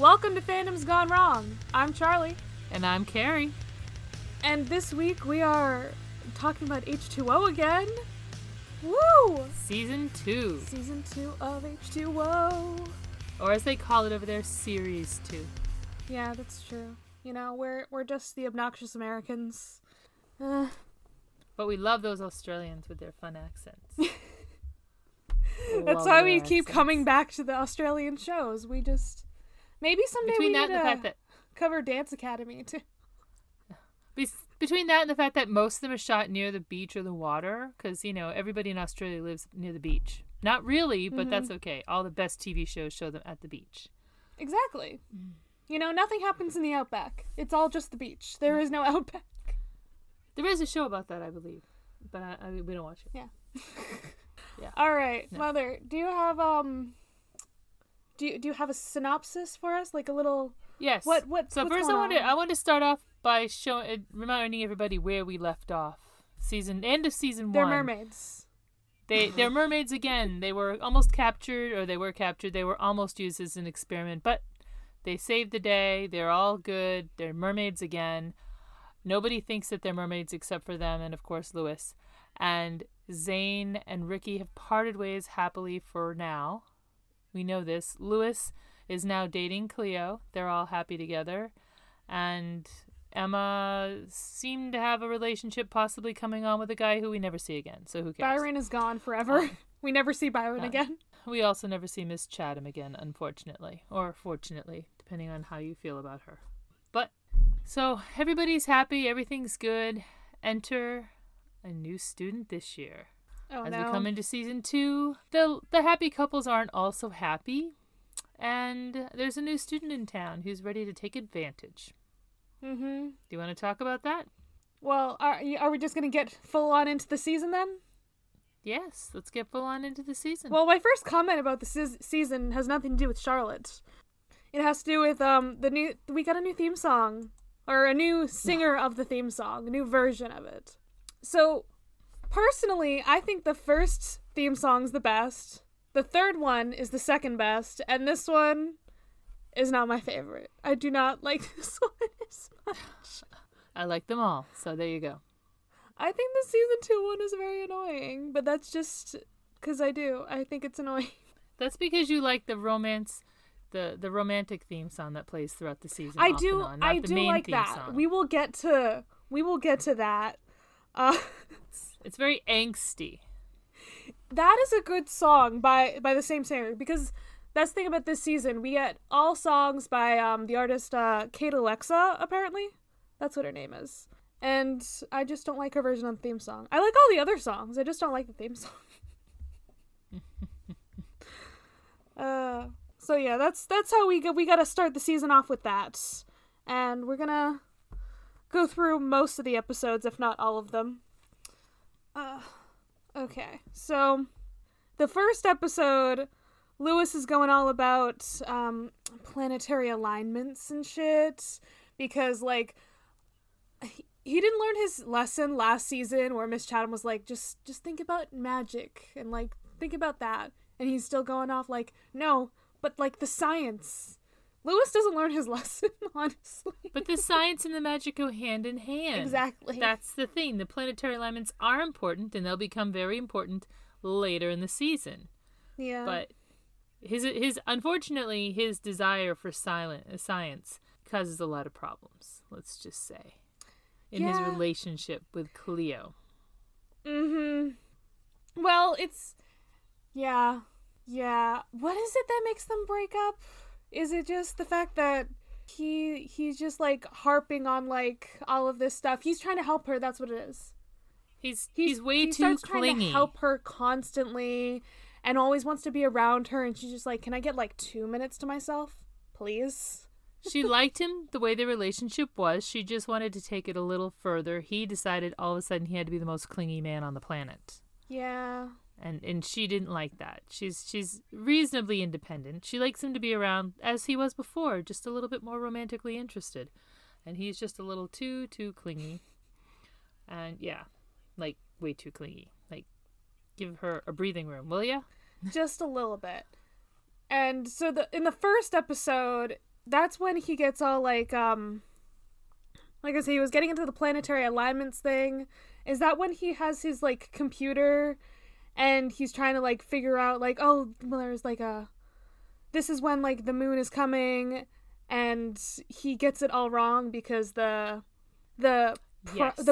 Welcome to Fandoms Gone Wrong. I'm Charlie. And I'm Carrie. And this week we are talking about H2O again. Woo! Season 2. Season 2 of H2O. Or as they call it over there, Series 2. Yeah, that's true. You know, we're just the obnoxious Americans. But we love those Australians with their fun accents. That's why we keep coming back to the Australian shows. We just... Maybe someday we need to cover Dance Academy, too. Between that and the fact that most of them are shot near the beach or the water, because, you know, everybody in Australia lives near the beach. Not really, but that's okay. All the best TV shows show them at the beach. Exactly. Mm. You know, nothing happens in the outback. It's all just the beach. There is no outback. There is a show about that, I believe, but we don't watch it. Yeah. Yeah. All right, no. Mother, do you have do you have a synopsis for us, like a little? Yes. What? So first, I want to start off by reminding everybody where we left off. End of season one. They're mermaids. They're mermaids again. They were captured. They were almost used as an experiment, but they saved the day. They're all good. They're mermaids again. Nobody thinks that they're mermaids except for them and, of course, Lewis. And Zane and Ricky have parted ways happily for now. We know this. Lewis is now dating Cleo. They're all happy together. And Emma seemed to have a relationship possibly coming on with a guy who we never see again. So who cares? Byron is gone forever. We never see Byron again. We also never see Miss Chatham again, unfortunately. Or fortunately, depending on how you feel about her. But... So everybody's happy, everything's good. Enter a new student this year. As we come into season 2, the happy couples aren't also happy. And there's a new student in town who's ready to take advantage. Mm-hmm. Do you want to talk about that? Well, are we just going to get full on into the season then? Yes, let's get full on into the season. Well, my first comment about the season has nothing to do with Charlotte. It has to do with we got a new theme song. Or a new singer of the theme song, a new version of it. So, personally, I think the first theme song's the best. The third one is the second best. And this one is not my favorite. I do not like this one as much. I like them all. So, there you go. I think the season 2 one is very annoying. But that's just because I do. I think it's annoying. That's because you like the romance... The romantic theme song that plays throughout the season. I do like that. We will get to that. It's very angsty. That is a good song by the same singer, because that's the thing about this season. We get all songs by the artist Kate Alexa, apparently. That's what her name is. And I just don't like her version of the theme song. I like all the other songs. I just don't like the theme song. So yeah, that's how we got to start the season off with that. And we're going to go through most of the episodes, if not all of them. Okay, so the first episode, Lewis is going all about planetary alignments and shit. Because, like, he didn't learn his lesson last season where Miss Chatham was like, just think about magic and, like, think about that. And he's still going off like, no. But, like, the science. Lewis doesn't learn his lesson, honestly. But the science and the magic go hand in hand. Exactly. That's the thing. The planetary alignments are important, and they'll become very important later in the season. Yeah. But unfortunately, his desire for science causes a lot of problems, let's just say. In his relationship with Cleo. Mm-hmm. Well, it's... Yeah. Yeah, what is it that makes them break up? Is it just the fact that he's just, like, harping on, like, all of this stuff? He's trying to help her, that's what it is. He's way too clingy. He's trying to help her constantly and always wants to be around her, and she's just like, can I get, like, 2 minutes to myself, please? She liked him the way the relationship was. She just wanted to take it a little further. He decided all of a sudden he had to be the most clingy man on the planet. Yeah. And she didn't like that. She's reasonably independent. She likes him to be around as he was before, just a little bit more romantically interested. And he's just a little too clingy. And yeah, like, way too clingy. Like, give her a breathing room, will ya? Just a little bit. And so in the first episode, that's when he gets all like I said, he was getting into the planetary alignments thing. Is that when he has his like computer and he's trying to like figure out like, oh, well, there's like a, this is when like the moon is coming, and he gets it all wrong because the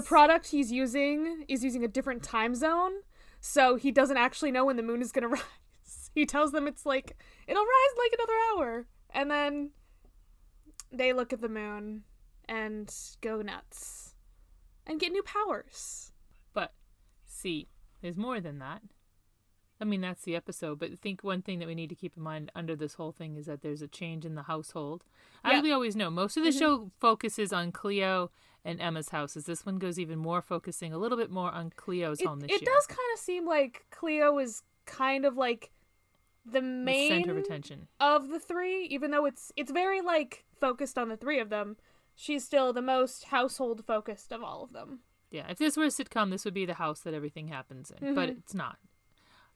product he's using is using a different time zone. So he doesn't actually know when the moon is going to rise. He tells them it's like, it'll rise like another hour. And then they look at the moon and go nuts and get new powers. But see, there's more than that. I mean, that's the episode, but I think one thing that we need to keep in mind under this whole thing is that there's a change in the household. As we always know, most of the show focuses on Cleo and Emma's houses. This one goes even more focusing a little bit more on Cleo's home this year. It does kind of seem like Cleo is kind of like the main center of attention of the three, even though it's very like focused on the three of them. She's still the most household focused of all of them. Yeah, if this were a sitcom, this would be the house that everything happens in, but it's not.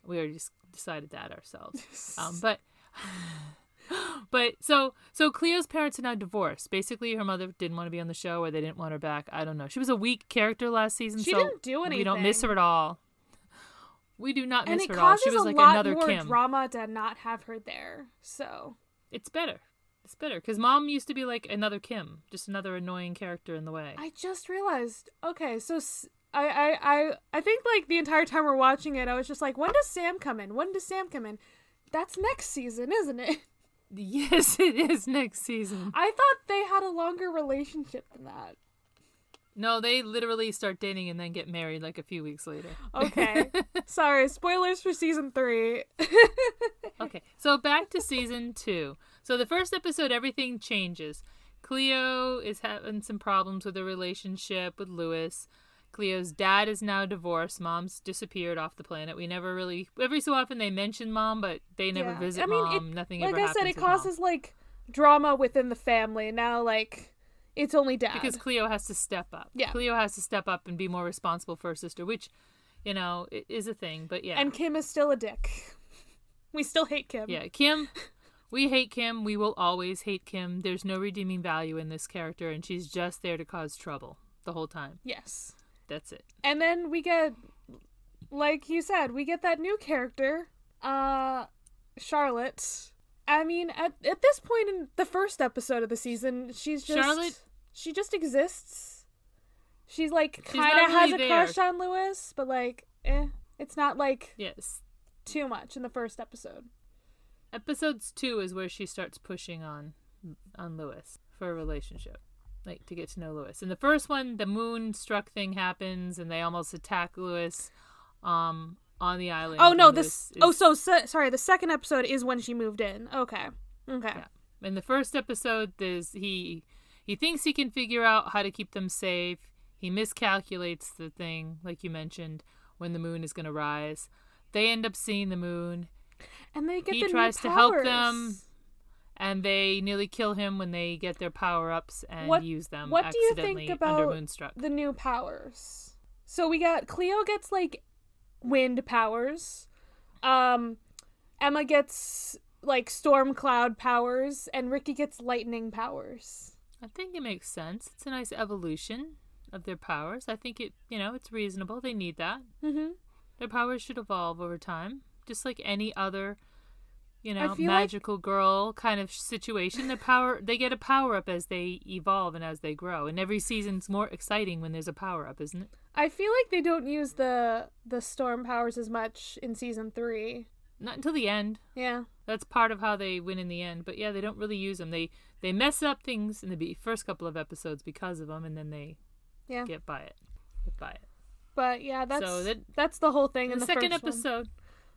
We already just decided that ourselves. So Cleo's parents are now divorced. Basically, her mother didn't want to be on the show, or they didn't want her back. I don't know. She was a weak character last season. She didn't do anything. We don't miss her at all. We do not miss her at all. She was like another Kim. And it causes a lot more drama to not have her there. So it's better. It's better because Mom used to be like another Kim, just another annoying character in the way. I just realized. Okay, so. I think like the entire time we're watching it, I was just like, when does Sam come in? When does Sam come in? That's next season, isn't it? Yes, it is next season. I thought they had a longer relationship than that. No, they literally start dating and then get married like a few weeks later. Okay. Sorry, spoilers for season 3. Okay, so back to season 2. So the first episode, everything changes. Cleo is having some problems with her relationship with Lewis. Cleo's dad is now divorced. Mom's disappeared off the planet. We never really... Every so often they mention Mom, but they never visit Mom. Nothing ever happens. Like I said, it causes, like, drama within the family. Now, like, it's only Dad. Because Cleo has to step up. Yeah. Cleo has to step up and be more responsible for her sister, which, you know, it is a thing, but yeah. And Kim is still a dick. We still hate Kim. Yeah, Kim... We hate Kim. We will always hate Kim. There's no redeeming value in this character, and she's just there to cause trouble the whole time. Yes. That's it. And then we get, like you said, we get that new character, Charlotte. I mean, at this point in the first episode of the season, she's just... Charlotte? She just exists. She's, like, kind of has a crush on Lewis, but, like, it's not, like, too much in the first episode. Episodes 2 is where she starts pushing on Lewis for a relationship. Like, to get to know Lewis. In the first one, the moonstruck thing happens, and they almost attack Lewis on the island. Oh, no, this... sorry, the second episode is when she moved in. Okay. Yeah. In the first episode, there's he thinks he can figure out how to keep them safe. He miscalculates the thing, like you mentioned, when the moon is going to rise. They end up seeing the moon. And they get the new powers. He tries to help them. And they nearly kill him when they get their power-ups and use them accidentally under Moonstruck. What do you think about the new powers? So we got... Cleo gets, like, wind powers. Emma gets, like, storm cloud powers. And Ricky gets lightning powers. I think it makes sense. It's a nice evolution of their powers. I think it, you know, it's reasonable. They need that. Mm-hmm. Their powers should evolve over time. Just like any other... You know, magical girl kind of situation. They get a power-up as they evolve and as they grow. And every season's more exciting when there's a power-up, isn't it? I feel like they don't use the storm powers as much in season 3. Not until the end. Yeah. That's part of how they win in the end. But yeah, they don't really use them. They mess up things in the first couple of episodes because of them, and then they get by it. But yeah, that's the whole thing in the second episode.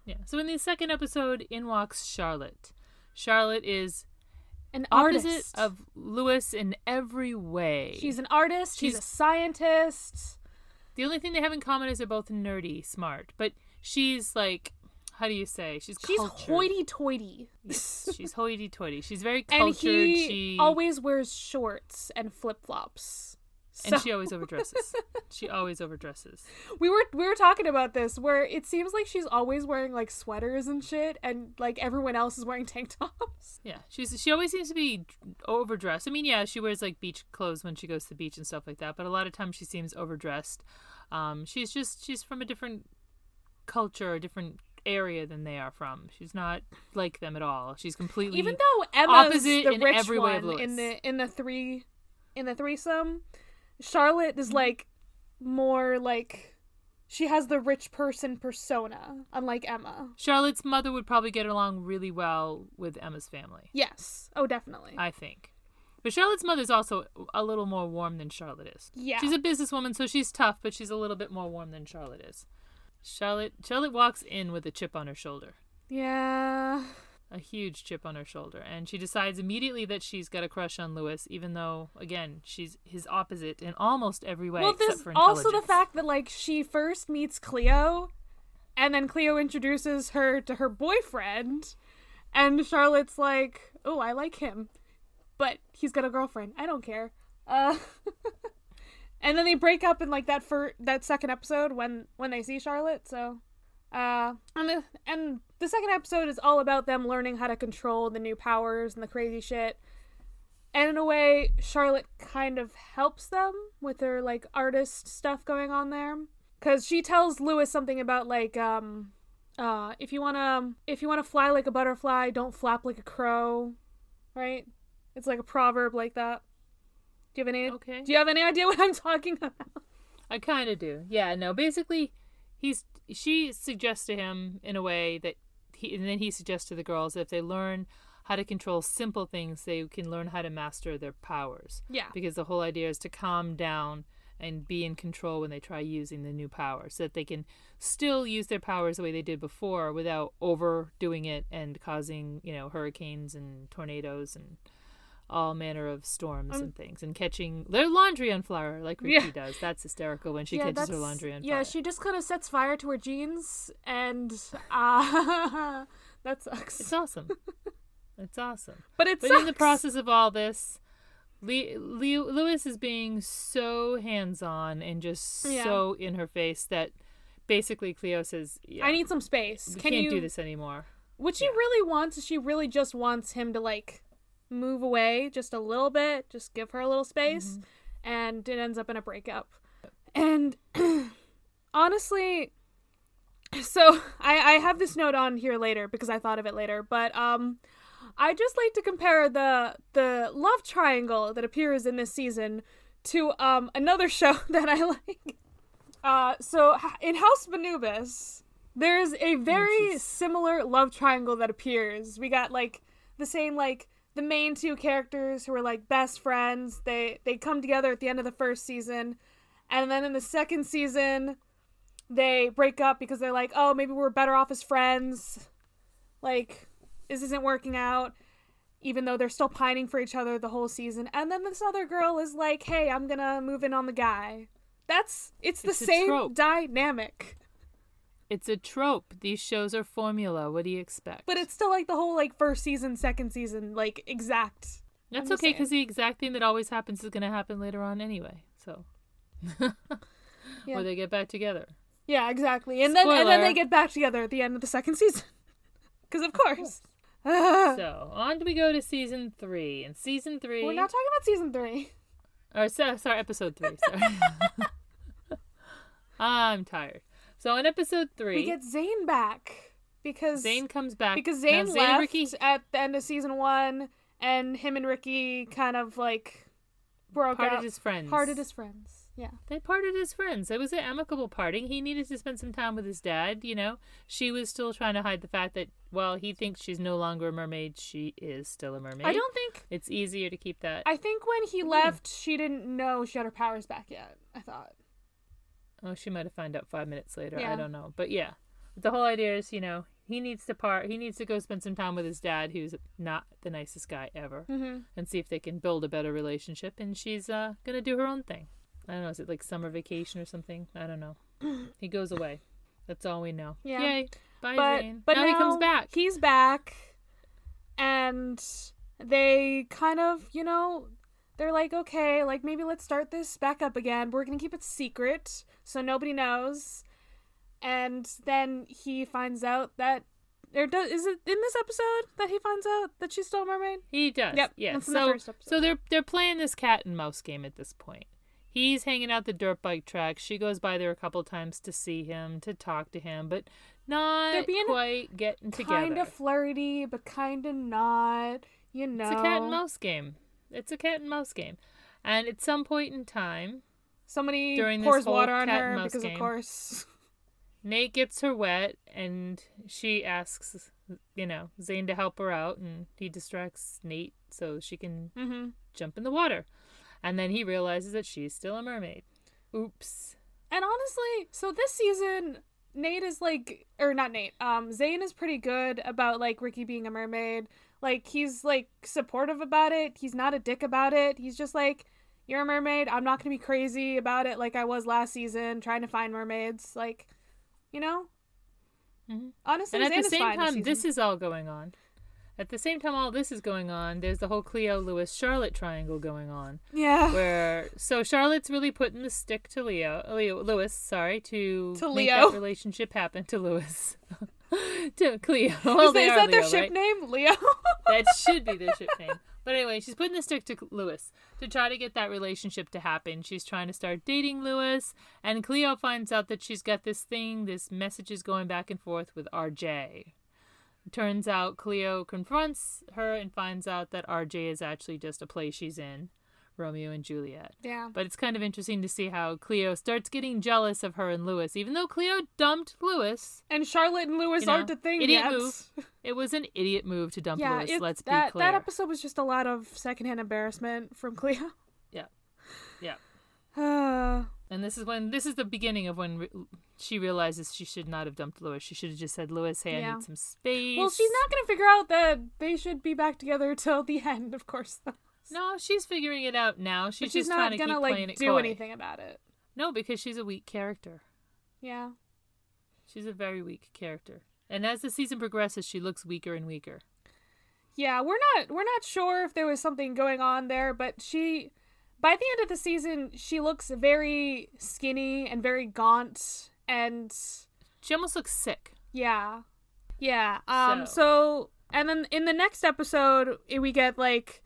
Yeah. So in the second episode, in walks Charlotte. Charlotte is an opposite of Lewis in every way. She's an artist. She's a scientist. The only thing they have in common is they're both nerdy, smart. But she's like, how do you say? She's cultured. Hoity-toity. Yes, she's hoity-toity. She's very cultured. And she always wears shorts and flip-flops. So. And she always overdresses. She always overdresses. We were talking about this where it seems like she's always wearing like sweaters and shit, and like everyone else is wearing tank tops. Yeah, she always seems to be overdressed. I mean, yeah, she wears like beach clothes when she goes to the beach and stuff like that, but a lot of times she seems overdressed. She's from a different culture, a different area than they are from. She's not like them at all. She's completely even though Emma's opposite the in rich every one way of Lewis. In the threesome, Charlotte is like more like she has the rich person persona, unlike Emma. Charlotte's mother would probably get along really well with Emma's family. Yes. Oh, definitely. I think. But Charlotte's mother's also a little more warm than Charlotte is. Yeah. She's a businesswoman, so she's tough, but she's a little bit more warm than Charlotte is. Charlotte walks in with a chip on her shoulder. Yeah. A huge chip on her shoulder. And she decides immediately that she's got a crush on Lewis, even though, again, she's his opposite in almost every way except for intelligence. Also the fact that, like, she first meets Cleo, and then Cleo introduces her to her boyfriend, and Charlotte's like, oh, I like him, but he's got a girlfriend. I don't care. And then they break up in, like, that second episode when they see Charlotte, so... And the second episode is all about them learning how to control the new powers and the crazy shit. And in a way, Charlotte kind of helps them with her, like, artist stuff going on there. Because she tells Lewis something about, like, if you wanna fly like a butterfly, don't flap like a crow, right? It's like a proverb like that. Do you have any idea what I'm talking about? I kind of do. Yeah, no, basically, she suggests to him in a way that he suggests to the girls that if they learn how to control simple things, they can learn how to master their powers. Yeah. Because the whole idea is to calm down and be in control when they try using the new power, so that they can still use their powers the way they did before without overdoing it and causing, you know, hurricanes and tornadoes and all manner of storms and things, and catching their laundry on fire like Ricky does. That's hysterical when she catches her laundry on fire. Yeah, she just kind of sets fire to her jeans, and that sucks. It's awesome. But it sucks. But in the process of all this, Lewis is being so hands-on and just so in her face that basically Cleo says, I need some space. We can't do this anymore. What she really wants is she really just wants him to, like, move away just a little bit, just give her a little space, and it ends up in a breakup. And honestly, so I have this note on here later because I thought of it later, but I just like to compare the love triangle that appears in this season to another show that I like. So in House of Anubis, there's a very similar love triangle that appears. We got, like, the same, like, the main two characters who are, like, best friends. They come together at the end of the first season, and then in the second season they break up because they're like, oh, maybe we're better off as friends, like, this isn't working out, even though they're still pining for each other the whole season. And then this other girl is like, hey, I'm gonna move in on the guy. It's the same dynamic. It's a trope. These shows are formula. What do you expect? But it's still, like, the whole, like, first season, second season, like, exact. That's okay, because the exact thing that always happens is going to happen later on anyway, so. Or they get back together. Yeah, exactly. And then they get back together at the end of the second season. Because, of course. So, on we go to season 3. And season 3... We're not talking about season 3. Or, sorry, episode 3. Sorry. I'm tired. So in episode 3... We get Zane back because... Zane comes back. Because Zane left Ricky... at the end of season 1, and him and Ricky kind of, like, broke up. Parted as friends. Yeah. They parted as friends. It was an amicable parting. He needed to spend some time with his dad, you know? She was still trying to hide the fact that, while he thinks she's no longer a mermaid, she is still a mermaid. I don't think... It's easier to keep that... I think when he left, she didn't know she had her powers back yet, I thought. Oh, she might have found out 5 minutes later. Yeah. I don't know. But yeah, the whole idea is, you know, he needs to go spend some time with his dad, who's not the nicest guy ever, and see if they can build a better relationship. And she's going to do her own thing. I don't know. Is it like summer vacation or something? I don't know. He goes away. That's all we know. Yeah. Yay. Bye, Zane. But now he comes back. He's back. And they kind of, you know, they're like, okay, like maybe let's start this back up again. We're going to keep it secret so nobody knows. And then he finds out that, or does, is it in this episode that he finds out that she's still a mermaid? He does. Yep. Yeah. So they're playing this cat and mouse game at this point. He's hanging out the dirt bike track. She goes by there a couple times to see him, to talk to him, but not quite getting together. Kind of flirty, but kind of not, you know. It's a cat and mouse game. And at some point in time, somebody pours water on her because, of course. Nate gets her wet, and she asks, you know, Zane to help her out, and he distracts Nate so she can jump in the water. And then he realizes that she's still a mermaid. Oops. And honestly, so this season, Nate is like, or not Nate, Zane is pretty good about, like, Ricky being a mermaid. Like, he's, like, supportive about it. He's not a dick about it. He's just like, you're a mermaid. I'm not going to be crazy about it like I was last season trying to find mermaids. Like, you know? Mm-hmm. Honestly, and at the same time, this is all going on. At the same time all this is going on, there's the whole Cleo, Lewis, Charlotte triangle going on. Yeah. Where, so Charlotte's really putting the stick to Leo, to make that relationship happen to Lewis. To Cleo. Well, is that Leo, their ship name? Leo? That should be their ship name. But anyway, she's putting the stick to Lewis to try to get that relationship to happen. She's trying to start dating Lewis, and Cleo finds out that she's got this thing, this message is going back and forth with RJ. Turns out Cleo confronts her and finds out that RJ is actually just a play she's in, Romeo and Juliet. Yeah. But it's kind of interesting to see how Cleo starts getting jealous of her and Lewis, even though Cleo dumped Lewis. And Charlotte and Lewis aren't a thing yet. Move. It was an idiot move to dump Lewis, let's be clear. That episode was just a lot of secondhand embarrassment from Cleo. Yeah. Yeah. And this is the beginning of when she realizes she should not have dumped Lewis. She should have just said, Lewis, hey, I need some space. Well, she's not going to figure out that they should be back together till the end, of course. No, she's figuring it out now. She's just trying to keep playing it coy. She's not going to, like, do anything about it. No, because she's a weak character. Yeah. She's a very weak character. And as the season progresses, she looks weaker and weaker. Yeah, we're not sure if there was something going on there, but she... By the end of the season, she looks very skinny and very gaunt, and she almost looks sick. Yeah, yeah. So, and then in the next episode, we get like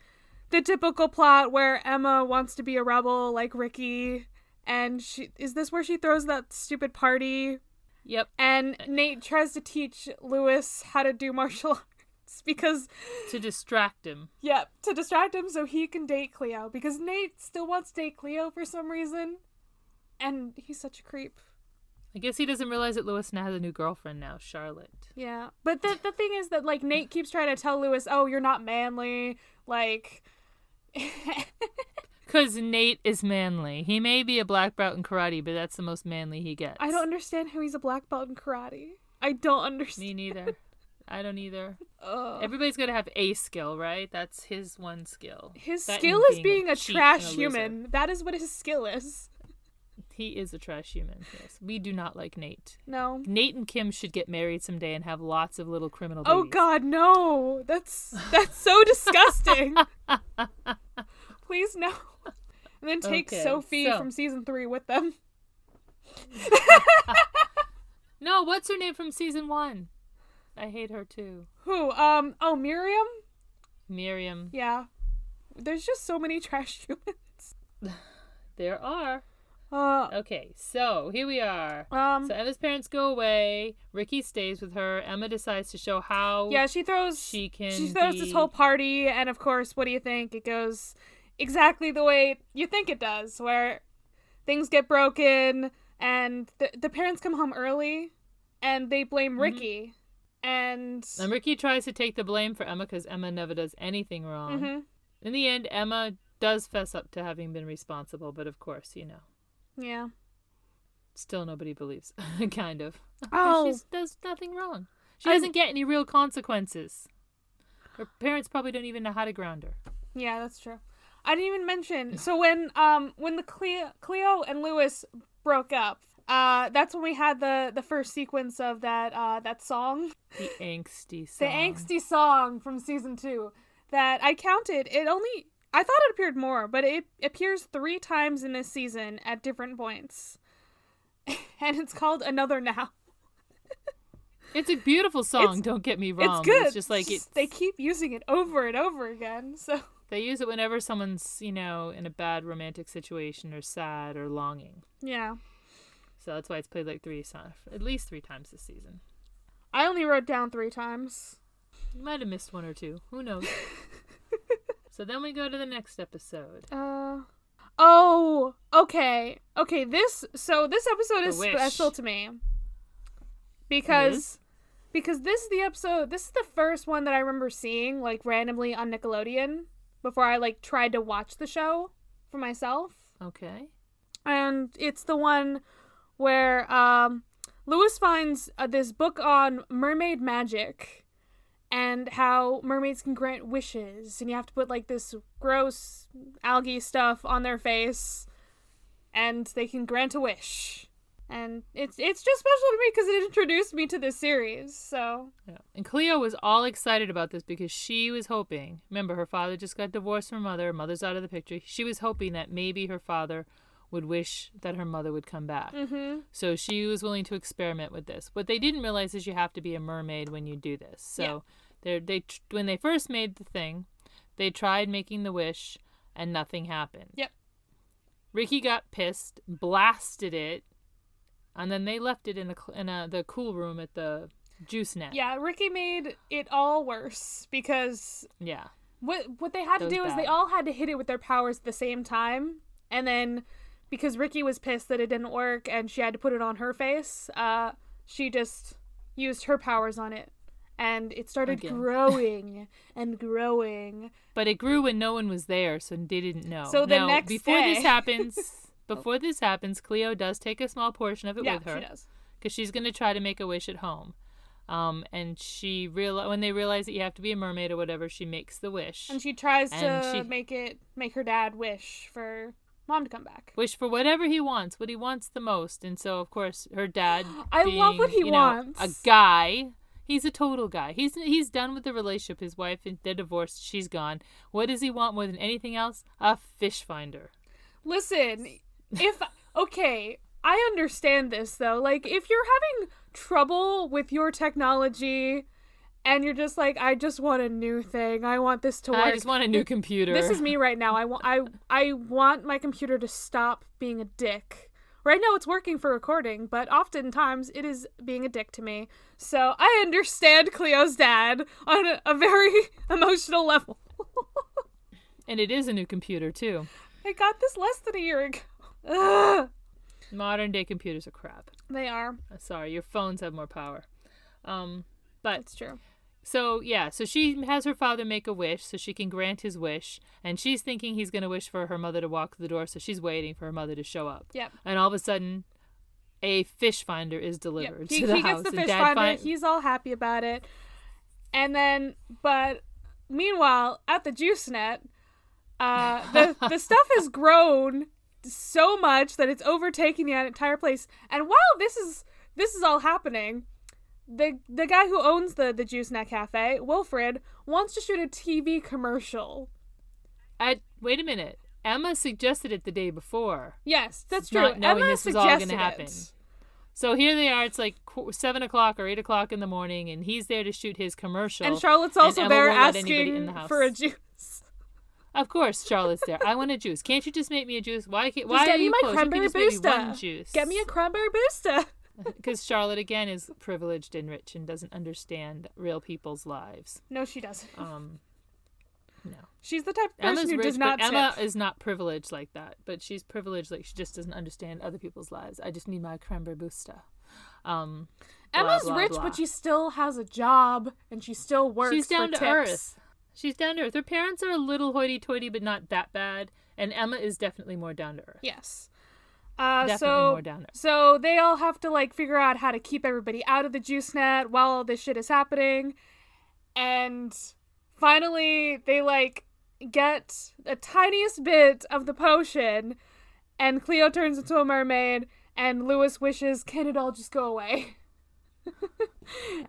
the typical plot where Emma wants to be a rebel, like Ricky, and is this where she throws that stupid party? Yep. And Nate tries to teach Lewis how to do martial arts. Because to distract him so he can date Cleo, because Nate still wants to date Cleo for some reason, and he's such a creep. I guess he doesn't realize that Lewis now has a new girlfriend now, Charlotte. Yeah, but the thing is that, like, Nate keeps trying to tell Lewis, oh, you're not manly, like, because Nate is manly. He may be a black belt in karate, but that's the most manly he gets. I don't understand how he's a black belt in karate. I don't understand. Me neither. I don't either. Ugh. Everybody's got to have a skill, right? That's his one skill. His skill is being a trash human. That is what his skill is. He is a trash human, yes. We do not like Nate. No. Nate and Kim should get married someday and have lots of little criminal babies. Oh, God, no. That's so disgusting. Please, no. And then take Sophie from season 3 with them. No, what's her name from season 1? I hate her too. Who? Oh, Miriam? Miriam. Yeah. There's just so many trash humans. There are. Okay, so here we are. So Emma's parents go away. Ricky stays with her. Emma decides to show how. Yeah, she throws this whole party, and of course, what do you think? It goes exactly the way you think it does, where things get broken, and the parents come home early, and they blame Ricky. And Ricky tries to take the blame for Emma because Emma never does anything wrong. Mm-hmm. In the end, Emma does fess up to having been responsible, but of course, you know. Yeah. Still nobody believes, kind of. Oh. She does nothing wrong. She doesn't get any real consequences. Her parents probably don't even know how to ground her. Yeah, that's true. I didn't even mention. So when the Cleo and Lewis broke up, that's when we had the first sequence of that song. The angsty song from season 2 that I counted. It only I thought it appeared more, but it appears 3 times in this season at different points. And it's called Another Now. It's a beautiful song, don't get me wrong. It's good. It's just like it's, they keep using it over and over again. So they use it whenever someone's, you know, in a bad romantic situation or sad or longing. Yeah. So that's why it's played like at least three times this season. I only wrote down 3 times. You might have missed 1 or 2. Who knows? So then we go to the next episode. Okay. This episode is special to me because this is the episode. This is the first one that I remember seeing like randomly on Nickelodeon before I like tried to watch the show for myself. Okay. And it's the one where Lewis finds this book on mermaid magic. And how mermaids can grant wishes. And you have to put, like, this gross algae stuff on their face. And they can grant a wish. And it's just special to me because it introduced me to this series. So yeah. And Cleo was all excited about this because she was hoping. Remember, her father just got divorced from her mother. Her mother's out of the picture. She was hoping that maybe her father would wish that her mother would come back. Mm-hmm. So she was willing to experiment with this. What they didn't realize is you have to be a mermaid when you do this. So... yeah. When they first made the thing, they tried making the wish, and nothing happened. Yep. Ricky got pissed, blasted it, and then they left it in the cool room at the juice net. Yeah, Ricky made it all worse because yeah, what they had to do is they all had to hit it with their powers at the same time, and then because Ricky was pissed that it didn't work and she had to put it on her face, she just used her powers on it. And it started growing and growing. But it grew when no one was there, so they didn't know. So the next day... Before this happens, Cleo does take a small portion of it with her. Yeah, she does. Because she's going to try to make a wish at home. And she when they realize that you have to be a mermaid or whatever, she makes the wish. And she tries to make her dad wish for... Mom to come back. Wish for whatever he wants, what he wants the most. And so, of course, her dad love what he wants. A guy... He's a total guy. He's done with the relationship. His wife, they're divorced. She's gone. What does he want more than anything else? A fish finder. Listen, I understand this though. Like, if you're having trouble with your technology, and you're just like, I just want a new thing. I want this to work. I just want a new computer. This is me right now. I want my computer to stop being a dick. Right now it's working for recording, but oftentimes it is being a dick to me. So I understand Cleo's dad on a very emotional level. And it is a new computer, too. I got this less than a year ago. Ugh. Modern day computers are crap. They are. Sorry, your phones have more power. But it's true. So, yeah, so she has her father make a wish so she can grant his wish. And she's thinking he's going to wish for her mother to walk through the door, so she's waiting for her mother to show up. Yep. And all of a sudden, a fish finder is delivered to the house. He gets the fish finder. He's all happy about it. And then, but meanwhile, at the juice net, the stuff has grown so much that it's overtaking the entire place. And while this is all happening... The guy who owns the Juice Net Cafe, Wilfred, wants to shoot a TV commercial. Wait a minute. Emma suggested it the day before. Yes, that's true. Not knowing Emma this was all going to happen. So here they are. It's like 7 o'clock or 8 o'clock in the morning, and he's there to shoot his commercial. And Charlotte's also there asking for a juice. Of course, Charlotte's there. I want a juice. Can't you just make me a juice? Why are you close? You can just make me one juice. Get me a cranberry booster. Because Charlotte, again, is privileged and rich and doesn't understand real people's lives. No, she doesn't. No. She's the type of person who does not tip. Emma is not privileged like that, but she's privileged like she just doesn't understand other people's lives. I just need my cranberry booster. Emma's rich, but she still has a job and she still works. She's down to earth. She's down to earth. Her parents are a little hoity-toity, but not that bad. And Emma is definitely more down to earth. Yes. So they all have to like figure out how to keep everybody out of the juice net while all this shit is happening, and finally they like get the tiniest bit of the potion, and Cleo turns into a mermaid, and Lewis wishes, can it all just go away?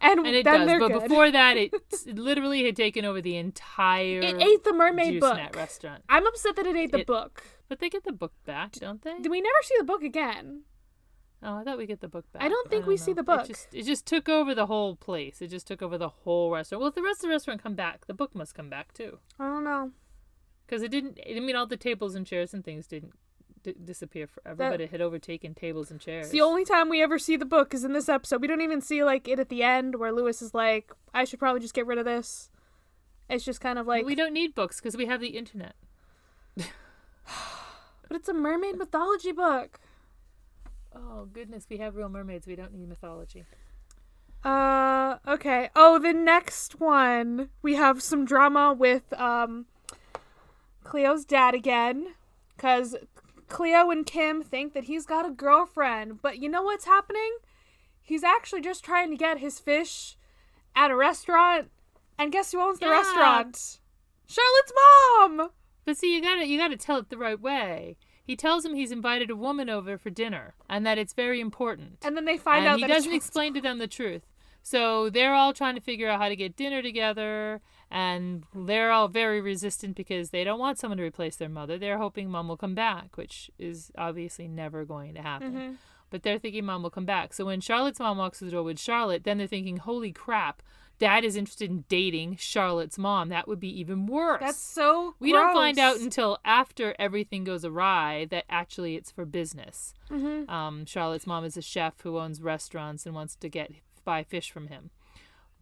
And it does, but good. Before that, it literally had taken over the entire. It ate the mermaid book. Restaurant. I'm upset that it ate the book. But they get the book back, don't they? Do we never see the book again? Oh, I thought we get the book back. I don't know. See the book. It just took over the whole place. It just took over the whole restaurant. Well, if the rest of the restaurant come back, the book must come back too. I don't know. Because it didn't. I mean, all the tables and chairs and things didn't disappear forever, but it had overtaken tables and chairs. It's the only time we ever see the book is in this episode. We don't even see like it at the end where Lewis is like, I should probably just get rid of this. It's just kind of like, we don't need books because we have the internet. But it's a mermaid mythology book. Oh goodness, we have real mermaids. We don't need mythology. Okay. Oh, the next one we have some drama with Cleo's dad again, because Cleo and Kim think that he's got a girlfriend, but you know what's happening? He's actually just trying to get his fish at a restaurant, and guess who owns the restaurant? Charlotte's mom! But see, you gotta tell it the right way. He tells him he's invited a woman over for dinner, and that it's very important. And then they find out that he doesn't explain to them the truth. So they're all trying to figure out how to get dinner together, and they're all very resistant because they don't want someone to replace their mother. They're hoping mom will come back, which is obviously never going to happen. Mm-hmm. But they're thinking mom will come back. So when Charlotte's mom walks through the door with Charlotte, then they're thinking, holy crap, dad is interested in dating Charlotte's mom. That would be even worse. That's so gross. We don't find out until after everything goes awry that actually it's for business. Mm-hmm. Charlotte's mom is a chef who owns restaurants and wants to buy fish from him,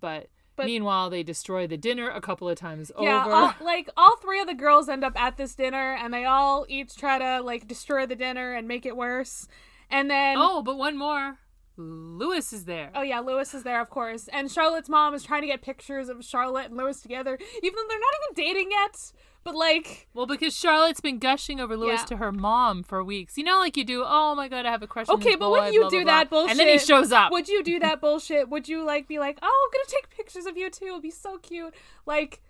but meanwhile they destroy the dinner a couple of times over. All three of the girls end up at this dinner, and they all each try to like destroy the dinner and make it worse. And then but one more, Lewis is there. Lewis is there, of course, and Charlotte's mom is trying to get pictures of Charlotte and Lewis together, even though they're not even dating yet. But because Charlotte's been gushing over Lewis to her mom for weeks. You know, like you do, oh my God, I have a crush on this boy. Okay, but would you do that bullshit? And then he shows up. Would you do that bullshit? Would you be like, oh, I'm going to take pictures of you too. It'll be so cute. Like,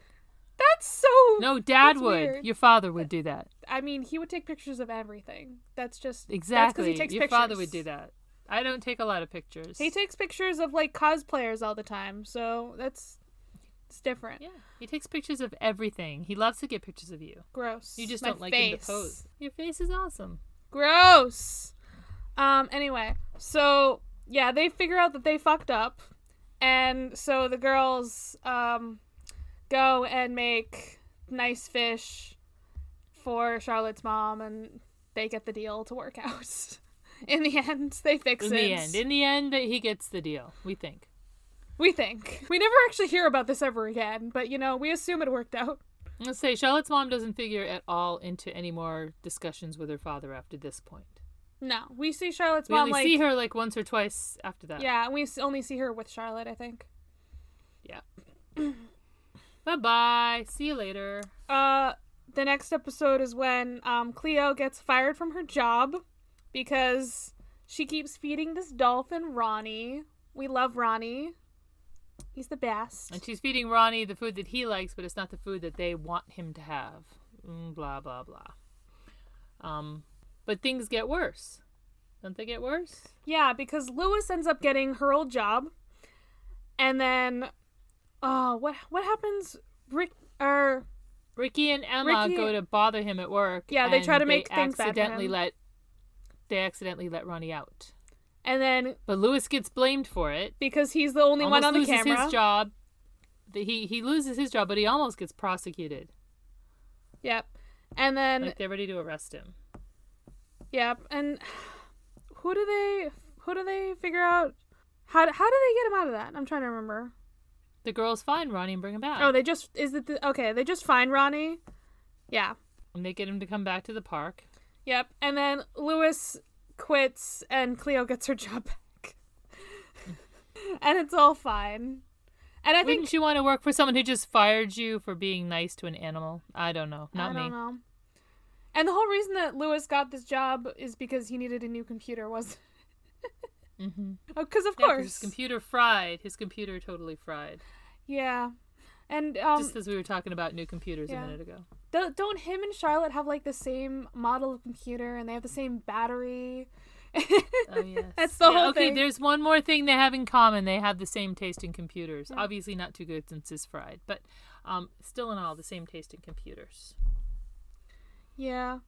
that's so No, Dad would. Weird. Your father would do that. I mean, he would take pictures of everything. That's just. Exactly. That's because he takes pictures. Your father would do that. I don't take a lot of pictures. He takes pictures of like cosplayers all the time. So that's. It's different. Yeah, he takes pictures of everything. He loves to get pictures of you. Gross. You just don't like him to pose. Your face is awesome. Gross. Anyway, so yeah, they figure out that they fucked up, and so the girls go and make nice fish for Charlotte's mom, and they get the deal to work out. In the end, they fix it. In the end, he gets the deal. We think. We never actually hear about this ever again, but, you know, we assume it worked out. Let's say Charlotte's mom doesn't figure at all into any more discussions with her father after this point. No. We see Charlotte's mom, like... We only see her, like, once or twice after that. Yeah, we only see her with Charlotte, I think. Yeah. Bye-bye. See you later. The next episode is when Cleo gets fired from her job because she keeps feeding this dolphin Ronnie. We love Ronnie. He's the best. And she's feeding Ronnie the food that he likes, but it's not the food that they want him to have. Blah, blah, blah. But things get worse. Don't they get worse? Yeah, because Lewis ends up getting her old job. And then, what happens? Ricky and Emma go to bother him at work. Yeah, they try to make things bad for him. They accidentally let Ronnie out. And then... But Lewis gets blamed for it. Because he's the only one on the camera. He loses his job. He loses his job, but he almost gets prosecuted. Yep. And then... Like, they're ready to arrest him. Yep. And who do they figure out? How do they get him out of that? I'm trying to remember. The girls find Ronnie and bring him back. Oh, they just... they just find Ronnie. Yeah. And they get him to come back to the park. Yep. And then Lewis... quits and Cleo gets her job back. And it's all fine. And I think wouldn't you want to work for someone who just fired you for being nice to an animal? I don't know. Not me. I don't know. And the whole reason that Lewis got this job is because he needed a new computer, wasn't it? Mm-hmm. Oh, because of course. His computer totally fried. Yeah. And just as we were talking about new computers a minute ago. Don't him and Charlotte have, like, the same model of computer, and they have the same battery, Oh, yes. That's the whole thing. Okay, there's one more thing they have in common. They have the same taste in computers. Yeah. Obviously not too good since it's fried, but still in all, the same taste in computers. Yeah.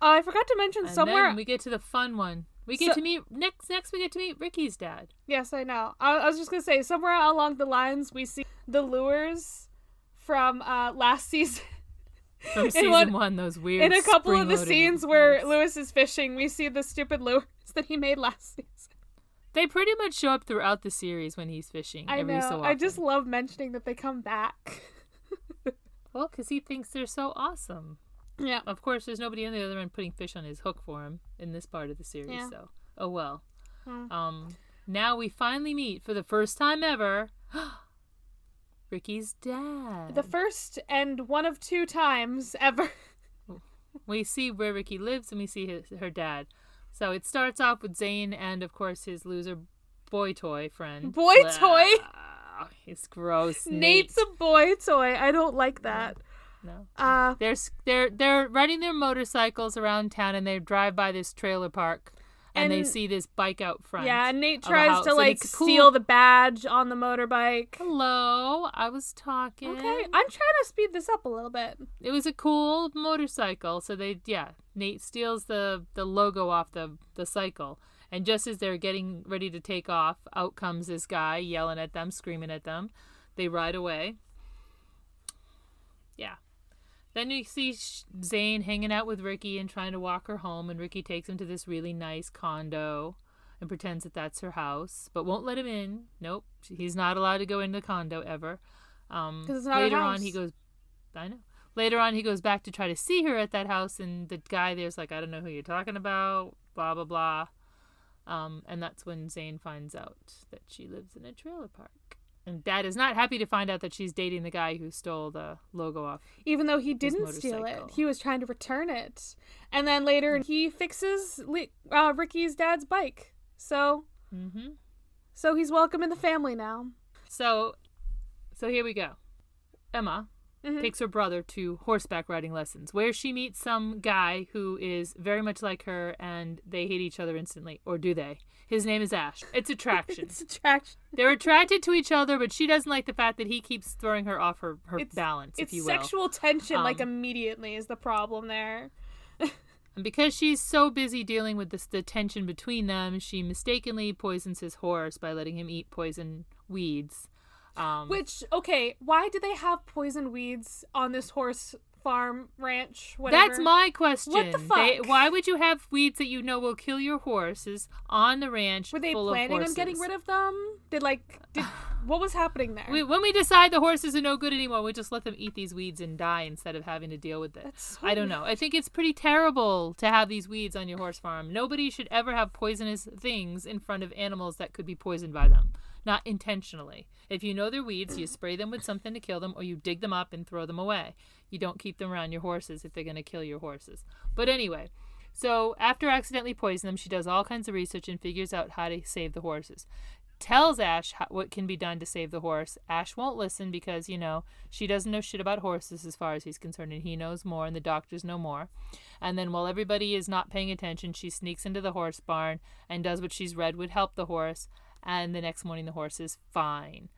I forgot to mention and somewhere... Then we get to the fun one. We get to meet... Next we get to meet Ricky's dad. Yes, I know. I was just going to say, somewhere along the lines, we see the lures from last season. From season one, those weird... In a couple of the scenes where Lewis is fishing, we see the stupid lures that he made last season. They pretty much show up throughout the series when he's fishing. I know. So I just love mentioning that they come back. Well, because he thinks they're so awesome. Yeah. Of course, there's nobody on the other end putting fish on his hook for him in this part of the series, so. Oh, well. Yeah. Now we finally meet, for the first time ever, Ricky's dad. The first and one of two times ever. We see where Ricky lives and we see her dad. So it starts off with Zane and, of course, his loser boy toy friend. Boy toy? It's gross. Nate's a boy toy. I don't like that. No. They're riding their motorcycles around town and they drive by this trailer park and they see this bike out front. Yeah, and Nate tries to steal the badge on the motorbike. Hello, I was talking. Okay, I'm trying to speed this up a little bit. It was a cool motorcycle, so Nate steals the logo off the cycle. And just as they're getting ready to take off, out comes this guy yelling at them, screaming at them. They ride away. Yeah. Then you see Zane hanging out with Ricky and trying to walk her home, and Ricky takes him to this really nice condo and pretends that that's her house, but won't let him in. Nope. He's not allowed to go into the condo ever. Because it's not her house. Later on, he goes back to try to see her at that house, and the guy there's like, I don't know who you're talking about, blah, blah, blah. And that's when Zane finds out that she lives in a trailer park. And Dad is not happy to find out that she's dating the guy who stole the logo off. Even though he didn't steal it. He was trying to return it. And then later he fixes Ricky's dad's bike. So so he's welcome in the family now. So here we go. Emma takes her brother to horseback riding lessons, where she meets some guy who is very much like her, and they hate each other instantly. Or do they? His name is Ash. It's attraction. They're attracted to each other, but she doesn't like the fact that he keeps throwing her off her balance, if you will. It's sexual tension, immediately is the problem there. And because she's so busy dealing with the tension between them, she mistakenly poisons his horse by letting him eat poison weeds. Why do they have poison weeds on this horse farm, ranch, whatever? That's my question. What the fuck? Why would you have weeds that you know will kill your horses on the ranch full of horses? Were they planning on getting rid of them? What was happening there? When we decide the horses are no good anymore, we just let them eat these weeds and die instead of having to deal with it. I don't know. I think it's pretty terrible to have these weeds on your horse farm. Nobody should ever have poisonous things in front of animals that could be poisoned by them. Not intentionally. If you know they're weeds, you spray them with something to kill them, or you dig them up and throw them away. You don't keep them around your horses if they're going to kill your horses. But anyway, so after accidentally poisoning them, she does all kinds of research and figures out how to save the horses. Tells Ash what can be done to save the horse. Ash won't listen because, she doesn't know shit about horses as far as he's concerned, and he knows more, and the doctors know more. And then while everybody is not paying attention, she sneaks into the horse barn and does what she's read would help the horse. And the next morning, the horse is fine.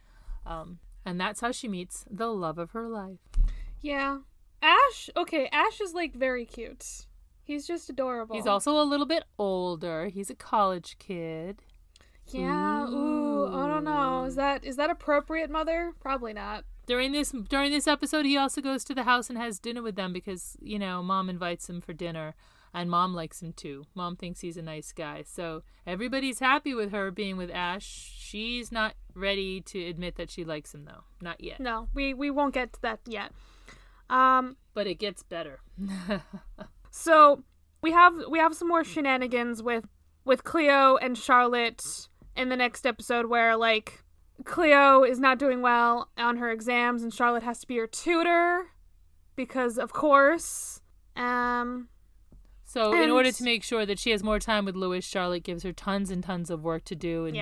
And that's how she meets the love of her life. Yeah. Ash is, very cute. He's just adorable. He's also a little bit older. He's a college kid. Yeah. Ooh. I don't know. Is that appropriate, Mother? Probably not. During this episode, he also goes to the house and has dinner with them because, Mom invites him for dinner. And Mom likes him, too. Mom thinks he's a nice guy. So everybody's happy with her being with Ash. She's not ready to admit that she likes him, though. Not yet. No, we won't get to that yet. But it gets better. So we have some more shenanigans with Cleo and Charlotte in the next episode where, Cleo is not doing well on her exams and Charlotte has to be her tutor because, of course... So in order to make sure that she has more time with Lewis, Charlotte gives her tons and tons of work to do and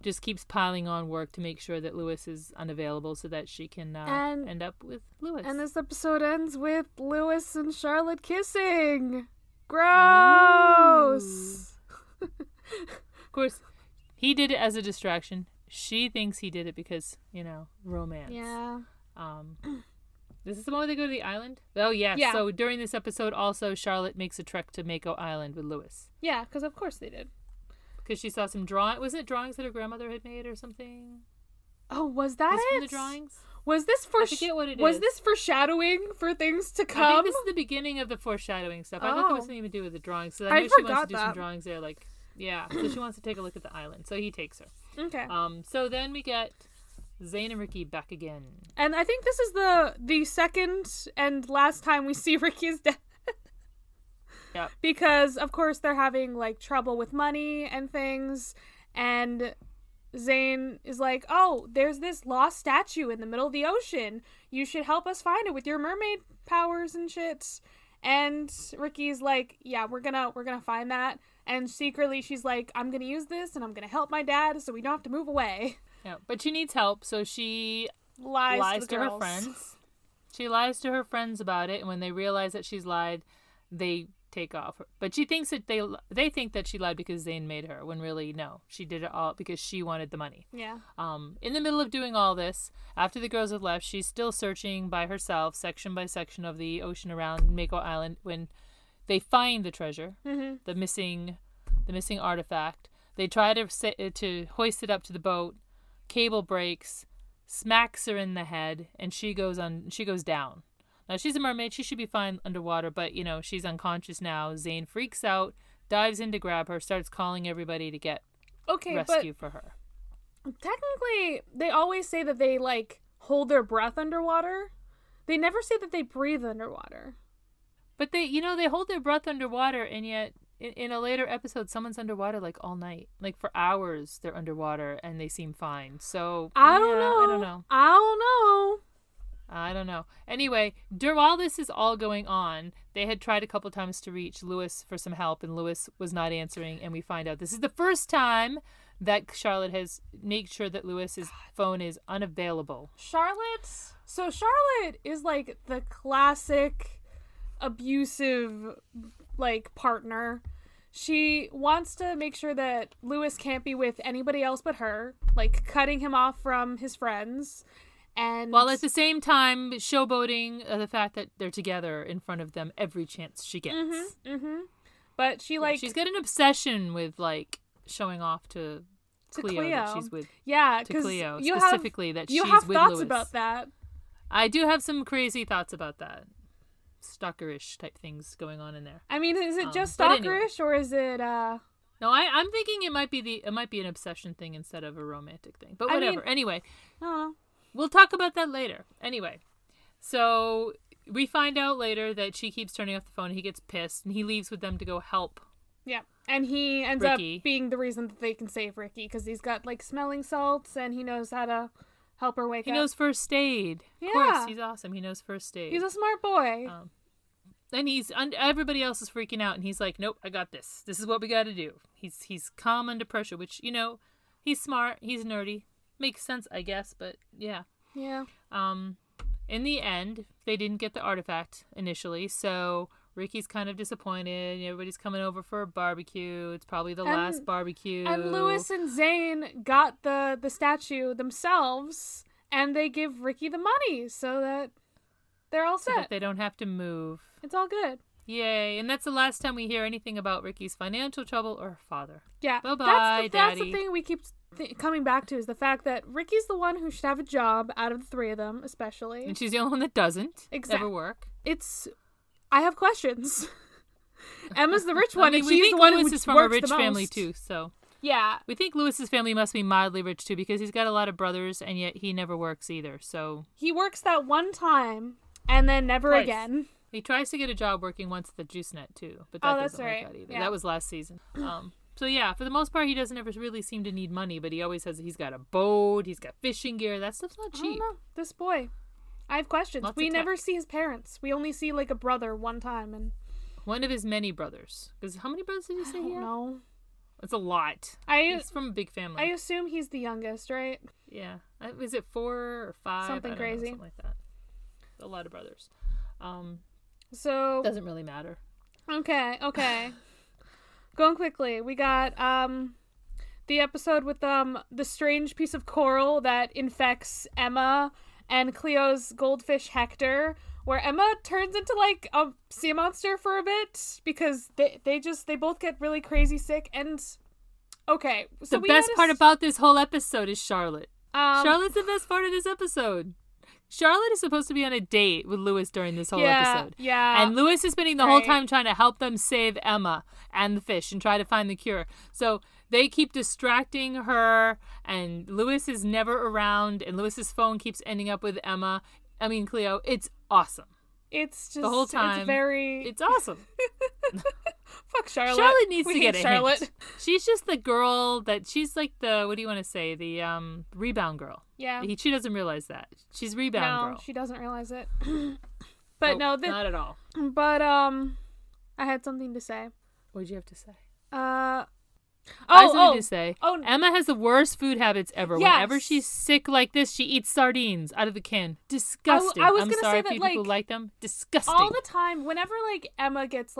just keeps piling on work to make sure that Lewis is unavailable so that she can end up with Lewis. And this episode ends with Lewis and Charlotte kissing. Gross! Of course, he did it as a distraction. She thinks he did it because, you know, romance. Yeah. This is the moment they go to the island? Oh, yeah. Yeah. So during this episode, also, Charlotte makes a trek to Mako Island with Louis. Yeah, because of course they did. Because she saw some drawings. Was it drawings that her grandmother had made or something? Oh, was that it? From the drawings? Was this foreshadowing for things to come? I think this is the beginning of the foreshadowing stuff. Oh. I thought there was something to do with the drawings. So I knew she wants to do some drawings there. Like, yeah. So she wants to take a look at the island. So he takes her. Okay. So then we get Zane and Ricky back again. And I think this is the second and last time we see Ricky's dad. Yeah. Because, of course, they're having, like, trouble with money and things. And Zane is like, oh, there's this lost statue in the middle of the ocean. You should help us find it with your mermaid powers and shit. And Ricky's like, yeah, we're gonna find that. And secretly she's like, I'm gonna use this and I'm gonna help my dad so we don't have to move away. Yeah, but she needs help, so she lies to her friends. She lies to her friends about it, and when they realize that she's lied, they take off. But she thinks that they think that she lied because Zane made her, when really, no. She did it all because she wanted the money. Yeah. In the middle of doing all this, after the girls have left, she's still searching by herself, section by section of the ocean around Mako Island, when they find the treasure, mm-hmm. the missing artifact. They try to hoist it up to the boat. Cable breaks, smacks her in the head, and she goes down. Now, she's a mermaid. She should be fine underwater, but, you know, she's unconscious now. Zane freaks out, dives in to grab her, starts calling everybody to get rescue for her. Technically, they always say that they, like, hold their breath underwater. They never say that they breathe underwater. But they, you know, they hold their breath underwater, and yet in a later episode, someone's underwater, like, all night. Like, for hours, they're underwater, and they seem fine. So, I don't know. Anyway, while this is all going on, they had tried a couple times to reach Louis for some help, and Louis was not answering, and we find out this is the first time that Charlotte has made sure that Louis's phone is unavailable. Charlotte is, like, the classic abusive, like, partner. She wants to make sure that Louis can't be with anybody else but her, like, cutting him off from his friends. And while at the same time showboating the fact that they're together in front of them every chance she gets. Mm-hmm, mm-hmm. But she, like... she's got an obsession with, like, showing off to Cleo that she's with. Yeah, because you specifically have, that she's with Louis. You have thoughts about that. I do have some crazy thoughts about that. Stalkerish type things going on in there. I mean, is it just stalkerish, anyway, or is it... No, I'm thinking it might be an obsession thing instead of a romantic thing. But whatever. I mean, anyway. Oh. We'll talk about that later. Anyway, so we find out later that she keeps turning off the phone. He gets pissed, and he leaves with them to go help. Yeah, and he ends up being the reason that they can save Ricky, because he's got, like, smelling salts, and he knows how to help her wake up. He knows first aid. Yeah. Of course, he's awesome. He knows first aid. He's a smart boy. And everybody else is freaking out, and he's like, nope, I got this. This is what we got to do. He's calm under pressure, which, you know, he's smart. He's nerdy. Makes sense, I guess, but yeah. Yeah. In the end, they didn't get the artifact initially, so Ricky's kind of disappointed. Everybody's coming over for a barbecue. It's probably the last barbecue. And Louis and Zane got the statue themselves, and they give Ricky the money so that they're all set. So that they don't have to move. It's all good. Yay. And that's the last time we hear anything about Ricky's financial trouble or her father. Yeah. Bye-bye, Daddy. That's the thing we keep... coming back to is the fact that Ricky's the one who should have a job out of the three of them, especially. And she's the only one that doesn't ever work. I have questions. Emma's the rich one, and she's the one who works the most. We think Louis is from a rich family, too, so... Yeah. We think Louis's family must be mildly rich, too, because he's got a lot of brothers, and yet he never works either, so... He works that one time, and then never again. He tries to get a job working once at the Juice Net, too, but that doesn't work out either. Yeah. That was last season. So yeah, for the most part, he doesn't ever really seem to need money, but he always has. He's got a boat. He's got fishing gear. That stuff's not cheap. I don't know. This boy, I have questions. Lots we never see his parents. We only see like a brother one time, and one of his many brothers. Because how many brothers did you say he had? I don't know. It's a lot. He's from a big family. I assume he's the youngest, right? Yeah. Is it 4 or 5? Something crazy, something like that. A lot of brothers. So doesn't really matter. Okay. Going quickly, we got the episode with the strange piece of coral that infects Emma and Cleo's goldfish Hector, where Emma turns into like a sea monster for a bit because they both get really crazy sick. And okay, so the best part about this whole episode is Charlotte. Charlotte's the best part of this episode. Charlotte is supposed to be on a date with Louis during this whole episode. Yeah. And Louis is spending the whole time trying to help them save Emma and the fish and try to find the cure. So they keep distracting her, and Louis is never around, and Louis's phone keeps ending up with Cleo. It's awesome. It's just the whole time. It's awesome. Fuck Charlotte. Charlotte needs to get Charlotte. Hint. She's just the girl that she's like the the rebound girl. Yeah. She doesn't realize that she's rebound girl. No, she doesn't realize it. But not at all. But I had something to say. What did you have to say? I have something to say. Oh, Emma has the worst food habits ever. Yes. Whenever she's sick like this, she eats sardines out of the can. Disgusting. I was going to say that, people like them. Disgusting. All the time, whenever Emma gets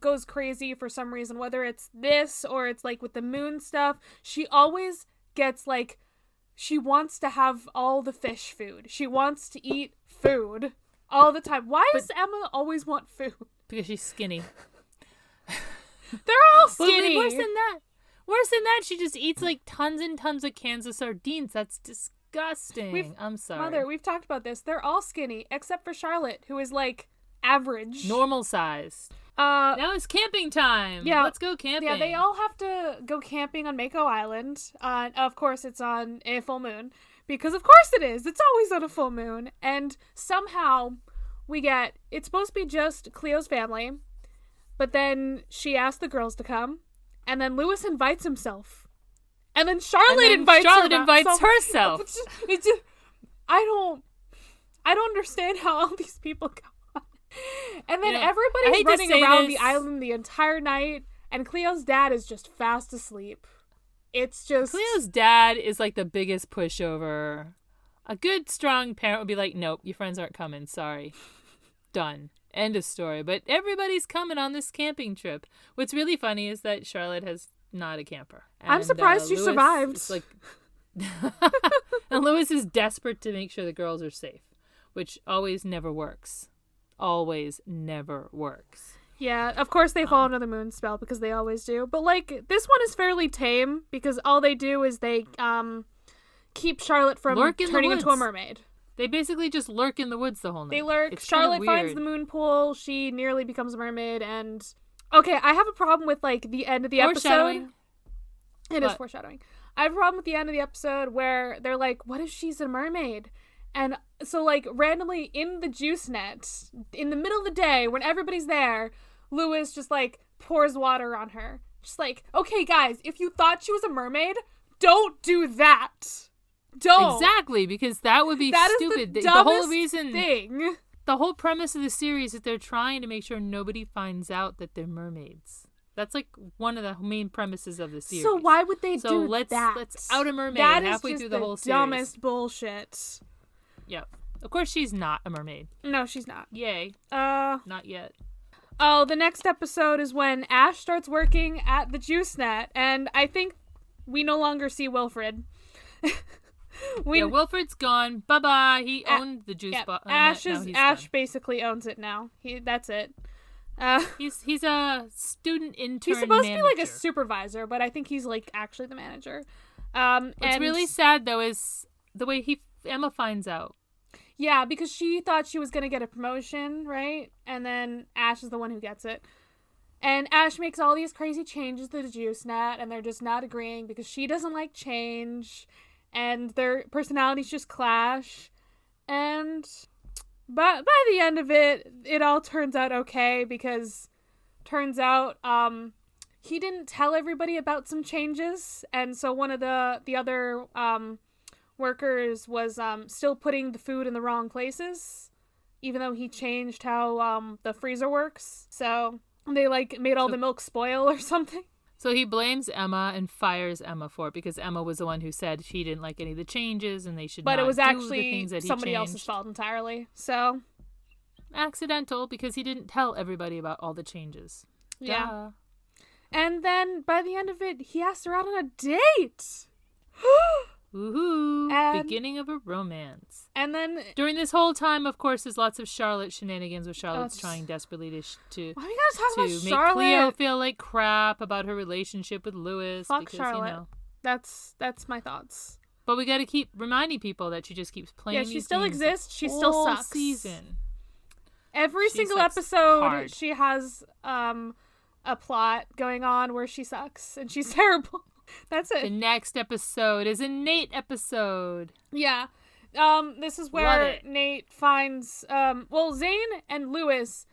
goes crazy for some reason, whether it's this or it's with the moon stuff, she always gets she wants to have all the fish food. She wants to eat food all the time. Why does Emma always want food? Because she's skinny. They're all skinny. Worse than that. She just eats tons and tons of cans of sardines. That's disgusting. I'm sorry. Mother, we've talked about this. They're all skinny, except for Charlotte, who is average. Normal size. Now it's camping time. Yeah. Let's go camping. Yeah, they all have to go camping on Mako Island. Of course, it's on a full moon. Because of course it is. It's always on a full moon. And somehow it's supposed to be just Cleo's family. But then she asked the girls to come. And then Louis invites himself. And then Charlotte invites herself. It's just, I don't understand how all these people go on. And then everybody's running around the island the entire night. And Cleo's dad is just fast asleep. It's just... Cleo's dad is the biggest pushover. A good, strong parent would be nope, your friends aren't coming. Sorry. Done. End of story. But everybody's coming on this camping trip. What's really funny is that Charlotte is not a camper. And, I'm surprised she survived. And Louis is desperate to make sure the girls are safe, which always never works. Yeah, of course they fall under the moon spell because they always do. But this one is fairly tame because all they do is they keep Charlotte from turning into a mermaid. They basically just lurk in the woods the whole night. They lurk. Charlotte finds the moon pool. She nearly becomes a mermaid. And okay, I have a problem with the end of the episode. It is foreshadowing. I have a problem with the end of the episode where they're what if she's a mermaid? And so randomly in the juice net, in the middle of the day when everybody's there, Louis just pours water on her. Just okay guys, if you thought she was a mermaid, don't do that. Don't. Exactly, because that would be stupid. Is the whole reason thing. The whole premise of the series is they're trying to make sure nobody finds out that they're mermaids. That's one of the main premises of the series. So why would they do that? So let's out a mermaid halfway through the whole series. That is just the dumbest bullshit. Yep. Of course she's not a mermaid. No, she's not. Yay. Not yet. Oh, the next episode is when Ash starts working at the juice net, and I think we no longer see Wilfred. Wilfred's gone. Bye-bye. He owned the juice bar. Ash basically owns it now. That's it. He's a student intern. He's supposed to be a supervisor, but I think he's actually the manager. What's really sad though is the way Emma finds out. Yeah, because she thought she was gonna get a promotion, right? And then Ash is the one who gets it. And Ash makes all these crazy changes to the juice net, and they're just not agreeing because she doesn't like change. And their personalities just clash. And by the end of it, it all turns out okay because turns out he didn't tell everybody about some changes. And so one of the other workers was still putting the food in the wrong places, even though he changed how the freezer works. So they made all the milk spoil or something. So he blames Emma and fires Emma for it because Emma was the one who said she didn't like any of the changes and they should not do the things that he changed. But it was actually somebody else's fault entirely. So accidental because he didn't tell everybody about all the changes. Yeah. And then by the end of it, he asked her out on a date. Woohoo! Beginning of a romance. And then during this whole time, of course, there's lots of Charlotte shenanigans with Charlotte's trying desperately why are we gotta talk about Charlotte? Cleo feel like crap about her relationship with Louis. Fuck because, Charlotte. You know, that's my thoughts. But we gotta keep reminding people that she just keeps playing. Yeah, she still exists. She still sucks. Season. Every single episode, hard. She has a plot going on where she sucks and she's terrible. That's it. The next episode is a Nate episode. Yeah. This is where Nate finds, Zane and Louis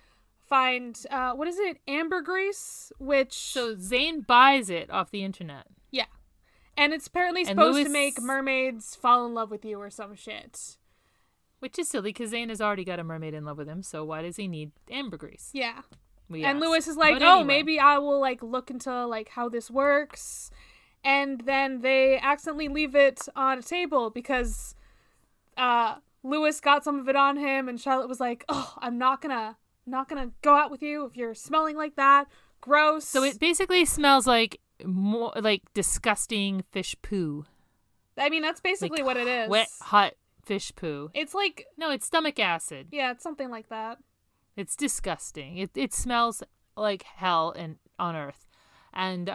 find, ambergris, which... So Zane buys it off the internet. Yeah. And it's apparently supposed to make mermaids fall in love with you or some shit. Which is silly, because Zane has already got a mermaid in love with him, so why does he need ambergris? Yeah. Louis is like, maybe I will, look into, how this works. And then they accidentally leave it on a table because Louis got some of it on him, and Charlotte was like, oh, I'm not gonna go out with you if you're smelling like that. Gross. So it basically smells like disgusting fish poo. I mean, that's basically what it is. Wet, hot fish poo. It's like... No, it's stomach acid. Yeah, it's something like that. It's disgusting. It smells like hell on Earth. And,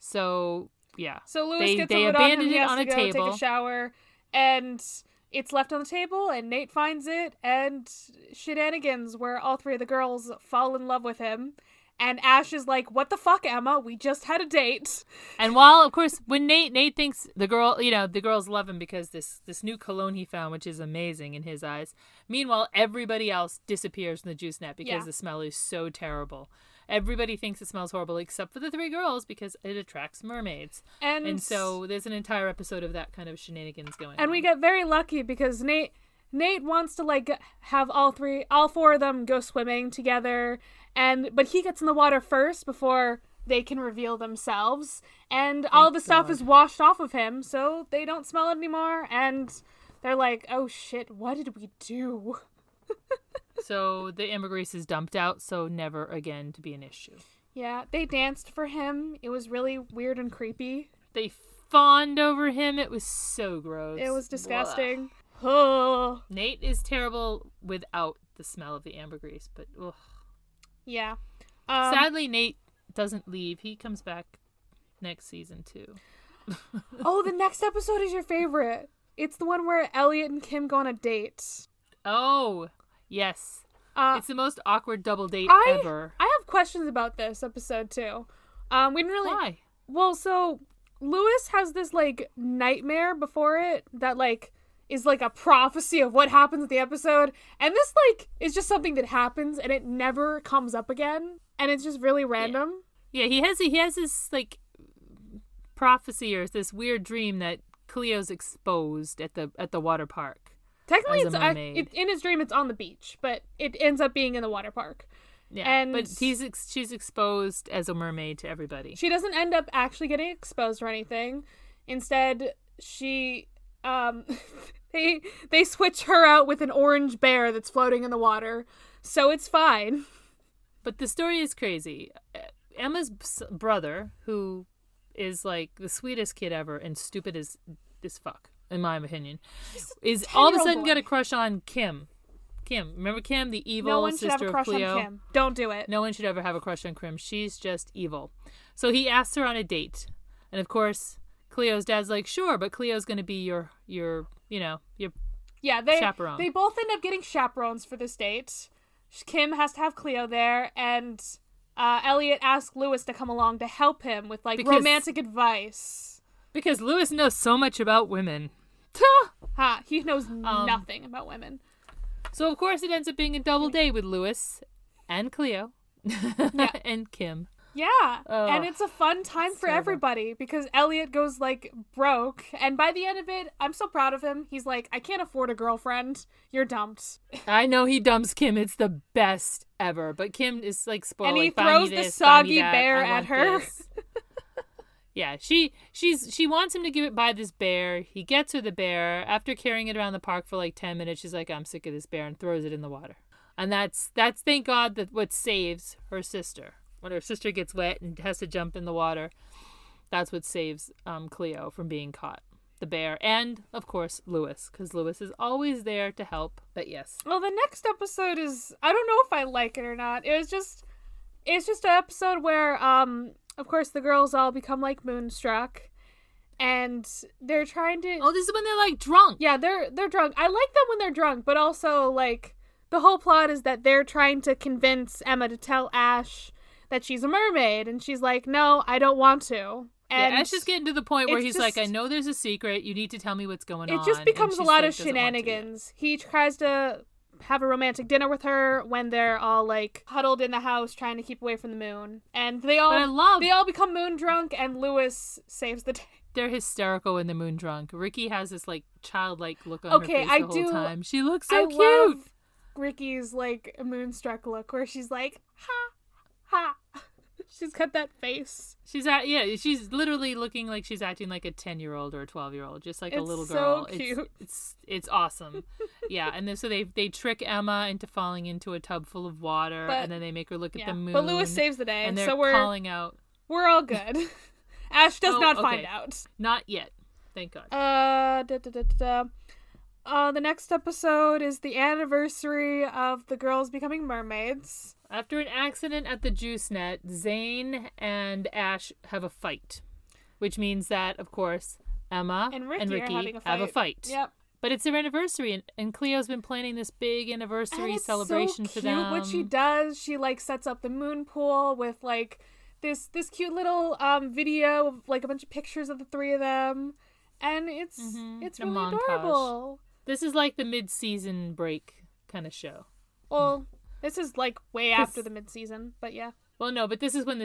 So Louis gets a lid on him. He has to go take a shower. And it's left on the table, and Nate finds it, and shenanigans where all three of the girls fall in love with him. And Ash is like, what the fuck, Emma? We just had a date. And while, of course, when Nate thinks the girls love him because this new cologne he found, which is amazing in his eyes. Meanwhile, everybody else disappears in the juice net because the smell is so terrible. Everybody thinks it smells horrible except for the three girls because it attracts mermaids. And so there's an entire episode of that kind of shenanigans going on. And we get very lucky because Nate wants to have all four of them go swimming together, but he gets in the water first before they can reveal themselves, and all the stuff is washed off of him, so they don't smell it anymore. And they're like, "Oh shit, what did we do?" So the ambergris is dumped out, so never again to be an issue. Yeah, they danced for him. It was really weird and creepy. They fawned over him. It was so gross. It was disgusting. Blah. Oh. Nate is terrible without the smell of the ambergris, but ugh. Yeah. Sadly, Nate doesn't leave. He comes back next season too. Oh, the next episode is your favorite. It's the one where Elliot and Kim go on a date. Oh, yes. It's the most awkward double date ever. I have questions about this episode too. We didn't really. Why? Well, so Louis has this nightmare before it that is a prophecy of what happens at the episode. And this is just something that happens and it never comes up again. And it's just really random. Yeah, he has this prophecy or this weird dream that Cleo's exposed at the water park. Technically in his dream it's on the beach, but it ends up being in the water park. Yeah, but she's exposed as a mermaid to everybody. She doesn't end up actually getting exposed or anything. Instead, she... They switch her out with an orange bear that's floating in the water, so it's fine. But the story is crazy. Emma's brother, who is the sweetest kid ever and stupid as fuck, in my opinion, is all of a sudden got a crush on Kim. Remember Kim, the evil sister of Cleo? No one should have a crush on Kim. Don't do it. No one should ever have a crush on Kim. She's just evil. So he asks her on a date, and of course, Cleo's dad's like, sure, but Cleo's going to be your chaperone. They both end up getting chaperones for this date. Kim has to have Cleo there, and Elliot asks Louis to come along to help him with romantic advice. Because Louis knows so much about women. He knows nothing about women. So of course it ends up being a double day with Louis and Cleo and Kim. Yeah, and it's a fun time for everybody because Elliot goes, broke. And by the end of it, I'm so proud of him. He's like, I can't afford a girlfriend. You're dumped. I know he dumps Kim. It's the best ever. But Kim is, spoiled. And he throws the soggy bear at her. Yeah, she wants him to buy this bear. He gets her the bear. After carrying it around the park for, 10 minutes, she's like, I'm sick of this bear, and throws it in the water. And that's thank God, what saves her sister. when her sister gets wet and has to jump in the water, that's what saves Cleo from being caught. The bear, and of course Lewis, because Lewis is always there to help. But yes, well, the next episode is, I don't know if I like it or not. It's just an episode where of course the girls all become like moonstruck, and they're trying to, oh, this is when they're like drunk. Yeah, they're drunk. I like them when they're drunk, but also like the whole plot is that they're trying to convince Emma to tell Ash that she's a mermaid, and she's like, no, I don't want to. And yeah, Ash is getting to the point where he's just like, I know there's a secret. You need to tell me what's going on. It just becomes a lot of shenanigans. He tries to have a romantic dinner with her when they're all like huddled in the house trying to keep away from the moon. And they all become moon drunk, and Lewis saves the day. They're hysterical when they're moon drunk. Ricky has this like childlike look on her face the whole time. She looks so cute. I love Ricky's like moonstruck look where she's like, ha, ha. She's got that face. She's literally looking like she's acting like a 10-year-old or a 12-year-old, just like a little girl. It's so cute. It's awesome. Yeah, and then so they trick Emma into falling into a tub full of water, and then they make her look at the moon. But Lewis saves the day, and they're calling out. We're all good. Ash does not find out. Not yet, thank God. The next episode is the anniversary of the girls becoming mermaids. After an accident at the juice net, Zane and Ash have a fight, which means that, of course, Emma and Ricky have a fight. Yep. But it's their anniversary, and Cleo's been planning this big anniversary celebration for them. It's so cute what she does. She, like, sets up the moon pool with, like, this cute little video of, like, a bunch of pictures of the three of them. And it's really adorable. This is, like, the mid-season break kind of show. Well... Mm. This is like way after the mid-season, but yeah. Well, no, but this is like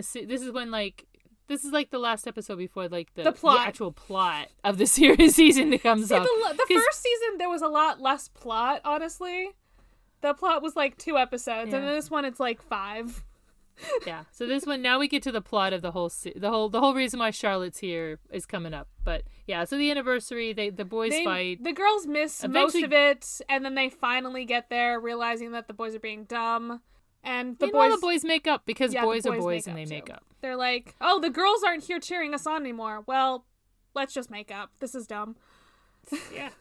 the last episode before like the actual plot of the series season that comes up. The first season there was a lot less plot, honestly. The plot was like 2 episodes, and then this one it's like 5. Yeah. So this one, now we get to the plot of the whole reason why Charlotte's here is coming up. But yeah, so the anniversary, the boys fight. The girls miss most of it, and then they finally get there, realizing that the boys are being dumb. And the boys make up, because boys are boys and they make up. They're like, oh, the girls aren't here cheering us on anymore. Well, let's just make up. This is dumb. Yeah.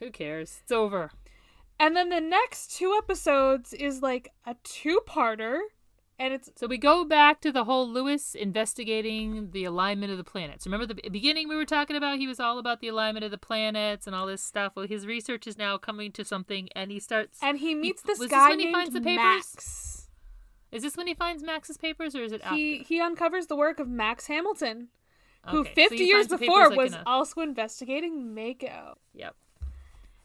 Who cares? It's over. And then the next 2 episodes is like a 2-parter. And so we go back to the whole Lewis investigating the alignment of the planets. Remember the beginning we were talking about? He was all about the alignment of the planets and all this stuff. Well, his research is now coming to something, and he meets this guy named Max. Is this when he finds Max's papers, or is it after? He uncovers the work of Max Hamilton, who 50 years before was also investigating Mako. Yep.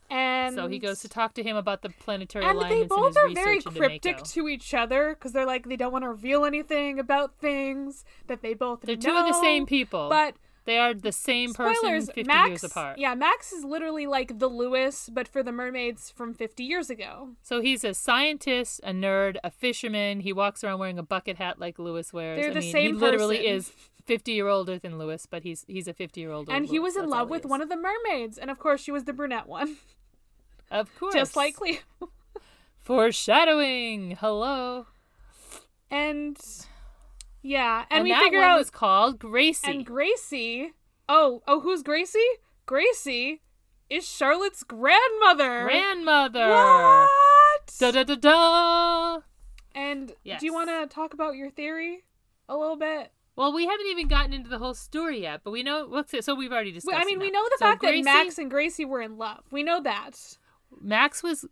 And so he goes to talk to him about the planetary alignments. And they both are very cryptic to each other, because they're like, they don't want to reveal anything about things that they both know. They're two of the same people, but they are the same person 50 years apart. Yeah, Max is literally like the Lewis, but for the mermaids from 50 years ago. So he's a scientist, a nerd, a fisherman. He walks around wearing a bucket hat like Lewis wears. They're the same person. He literally is 50-year older than Lewis, but he's a 50-year-old. And he was in love with one of the mermaids, and of course she was the brunette one. Of course. Just like Cleo. Foreshadowing. Hello. And yeah, and we figure out it's called Gracie. And Gracie. Oh, who's Gracie? Gracie is Charlotte's grandmother. What? Da da da da. And yes. Do you want to talk about your theory a little bit? Well, we haven't even gotten into the whole story yet, but we know. So we've already discussed. I mean, we know the fact that Max and Gracie were in love. We know that. Max and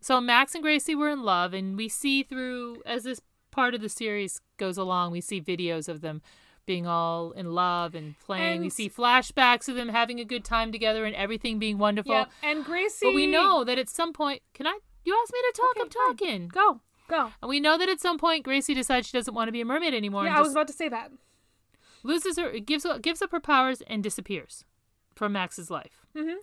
Gracie were in love, and we see through, as this part of the series goes along, we see videos of them being all in love and playing. And we see flashbacks of them having a good time together and everything being wonderful. Yeah. And Gracie. But we know that at some point, you asked me to talk. I'm talking. Go. And we know that at some point, Gracie decides she doesn't want to be a mermaid anymore. Yeah, I was about to say that. Loses her, gives up her powers, and disappears from Max's life. Mm-hmm.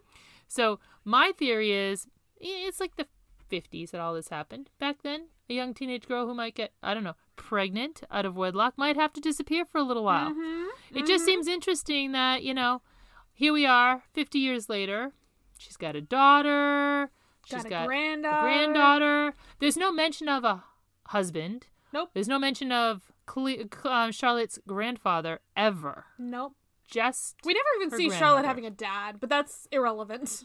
So my theory is, it's like the 50s that all this happened. Back then, a young teenage girl who might get, I don't know, pregnant out of wedlock might have to disappear for a little while. Mm-hmm. It just seems interesting that, here we are 50 years later. She's got a daughter. She's got a granddaughter. There's no mention of a husband. Nope. There's no mention of Charlotte's grandfather ever. Nope. Just we never even see Charlotte having a dad, but that's irrelevant.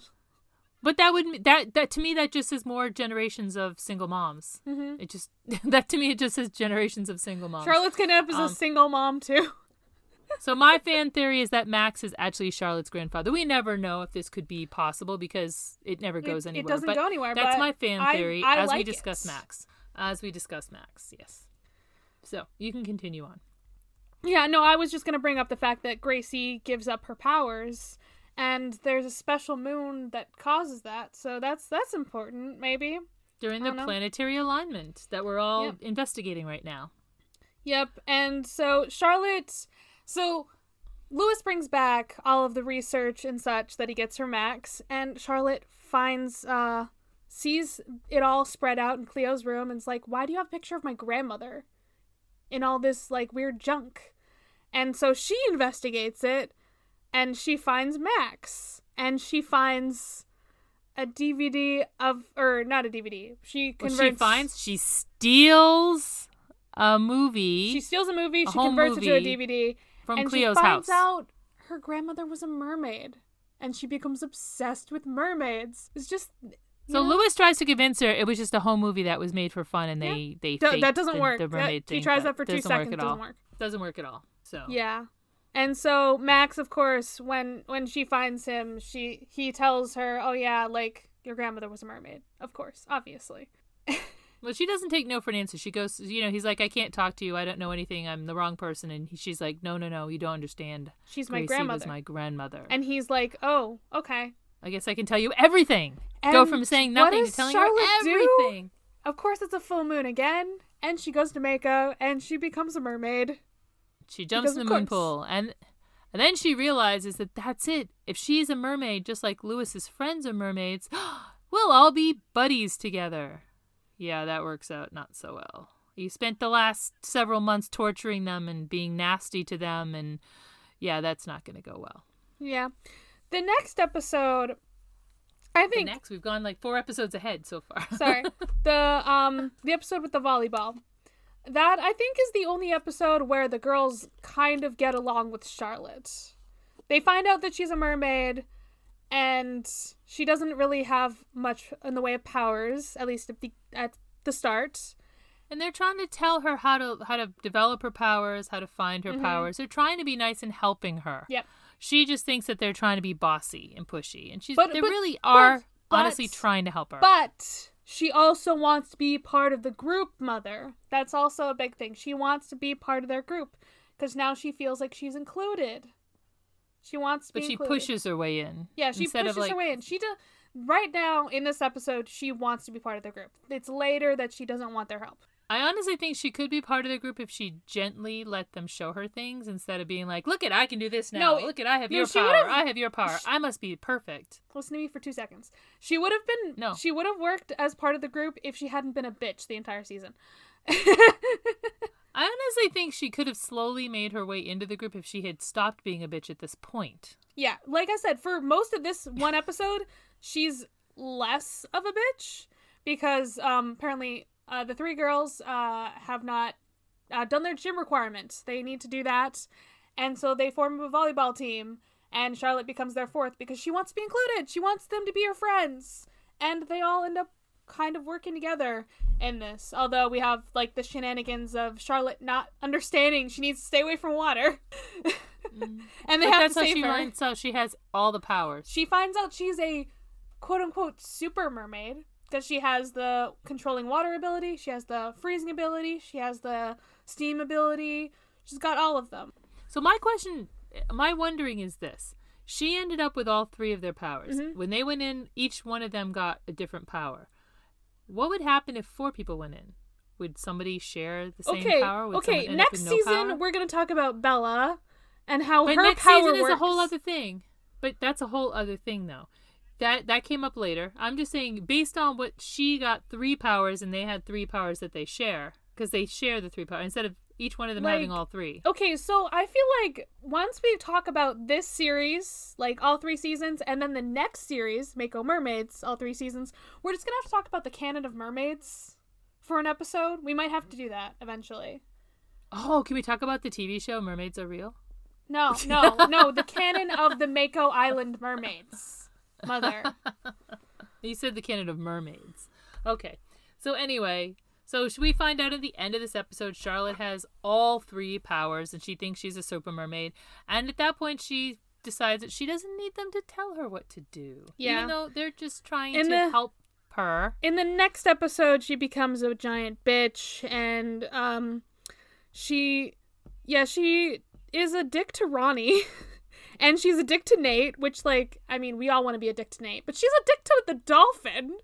But that would that to me that just is more generations of single moms. Mm-hmm. It just that to me it just says generations of single moms. Charlotte's gonna end up as a single mom too. So my fan theory is that Max is actually Charlotte's grandfather. We never know if this could be possible because it never goes anywhere. It doesn't go anywhere. That's but my fan theory I as like we discuss it. Max. As we discuss Max, yes. So you can continue on. Yeah, no, I was just going to bring up the fact that Gracie gives up her powers and there's a special moon that causes that. So that's important, maybe. During the planetary alignment that we're all investigating right now. Yep. And so Charlotte... So, Lewis brings back all of the research and such that he gets her Max, and Charlotte sees it all spread out in Cleo's room and is like, why do you have a picture of my grandmother in all this, like, weird junk? And so she investigates it, and she finds Max, and she finds a DVD of, or not a DVD, she converts... Well, she steals a movie. She steals a movie, she converts it to a DVD... From Cleo's house. And she finds out her grandmother was a mermaid. And she becomes obsessed with mermaids. It's just... So Lewis tries to convince her it was just a home movie that was made for fun and they faked that doesn't work. The mermaid thing. He tries that for 2 seconds. Doesn't work at all. So yeah. And so Max, of course, when she finds him, he tells her, oh yeah, like, your grandmother was a mermaid. Of course. Obviously. Well, she doesn't take no for an answer. She goes, you know, he's like, I can't talk to you. I don't know anything. I'm the wrong person. And she's like, no, you don't understand. She's my grandmother. Gracie was my grandmother. And he's like, oh, okay. I guess I can tell you everything. And go from saying nothing to telling her everything. Of course, it's a full moon again. And she goes to Mako and she becomes a mermaid. She jumps in the moon pool. And then she realizes that that's it. If she's a mermaid, just like Lewis's friends are mermaids, we'll all be buddies together. Yeah, that works out not so well. You spent the last several months torturing them and being nasty to them, and yeah, that's not going to go well. Yeah. The next episode, I think... We've gone like 4 episodes ahead so far. Sorry. The episode with the volleyball. That, I think, is the only episode where the girls kind of get along with Charlotte. They find out that she's a mermaid... And she doesn't really have much in the way of powers, at least at the start. And they're trying to tell her how to develop her powers, how to find her powers. They're trying to be nice and helping her. Yep. She just thinks that they're trying to be bossy and pushy, and they really are honestly trying to help her. But she also wants to be part of the group, Mother. That's also a big thing. She wants to be part of their group because now she feels like she's included. She wants to be included. But she pushes her way in. Yeah, she pushes her way in. Right now, in this episode, she wants to be part of the group. It's later that she doesn't want their help. I honestly think she could be part of the group if she gently let them show her things instead of being like, look at, I can do this now. No, look at, I have your power. I have your power. I must be perfect. Listen to me for 2 seconds. She would have worked as part of the group if she hadn't been a bitch the entire season. I honestly think she could have slowly made her way into the group if she had stopped being a bitch at this point. Yeah, like I said, for most of this one episode, she's less of a bitch because apparently the 3 girls have not done their gym requirements. They need to do that, and so they form a volleyball team, and Charlotte becomes their 4th because she wants to be included. She wants them to be her friends, and they all end up kind of working together in this, although we have like the shenanigans of Charlotte not understanding she needs to stay away from water. And they have to save her. That's how she has all the powers. She finds out she's a quote-unquote super mermaid because she has the controlling water ability, she has the freezing ability, she has the steam ability, she's got all of them. So my wondering is this: she ended up with all 3 of their powers. Mm-hmm. When they went in, each one of them got a different power. What would happen if 4 people went in? Would somebody share the same power? Okay, next season we're going to talk about Bella and how her power works. But next season is a whole other thing. But that's a whole other thing, though. That came up later. I'm just saying, based on what she got 3 powers and they had 3 powers that they share, because they share the 3 powers, instead of each one of them having all 3. Okay, so I feel like once we talk about this series, like all 3 seasons, and then the next series, Mako Mermaids, all 3 seasons, we're just going to have to talk about the canon of mermaids for an episode. We might have to do that eventually. Oh, can we talk about the TV show Mermaids Are Real? No. The canon of the Mako Island mermaids, mother. You said the canon of mermaids. Okay. So anyway, so should we find out at the end of this episode, Charlotte has all three powers and she thinks she's a soap mermaid. And at that point, she decides that she doesn't need them to tell her what to do. Yeah. Even though they're just trying to help her. In the next episode, she becomes a giant bitch and she is a dick to Ronnie and she's a dick to Nate, which, like, I mean, we all want to be a dick to Nate, but she's a dick to the dolphin.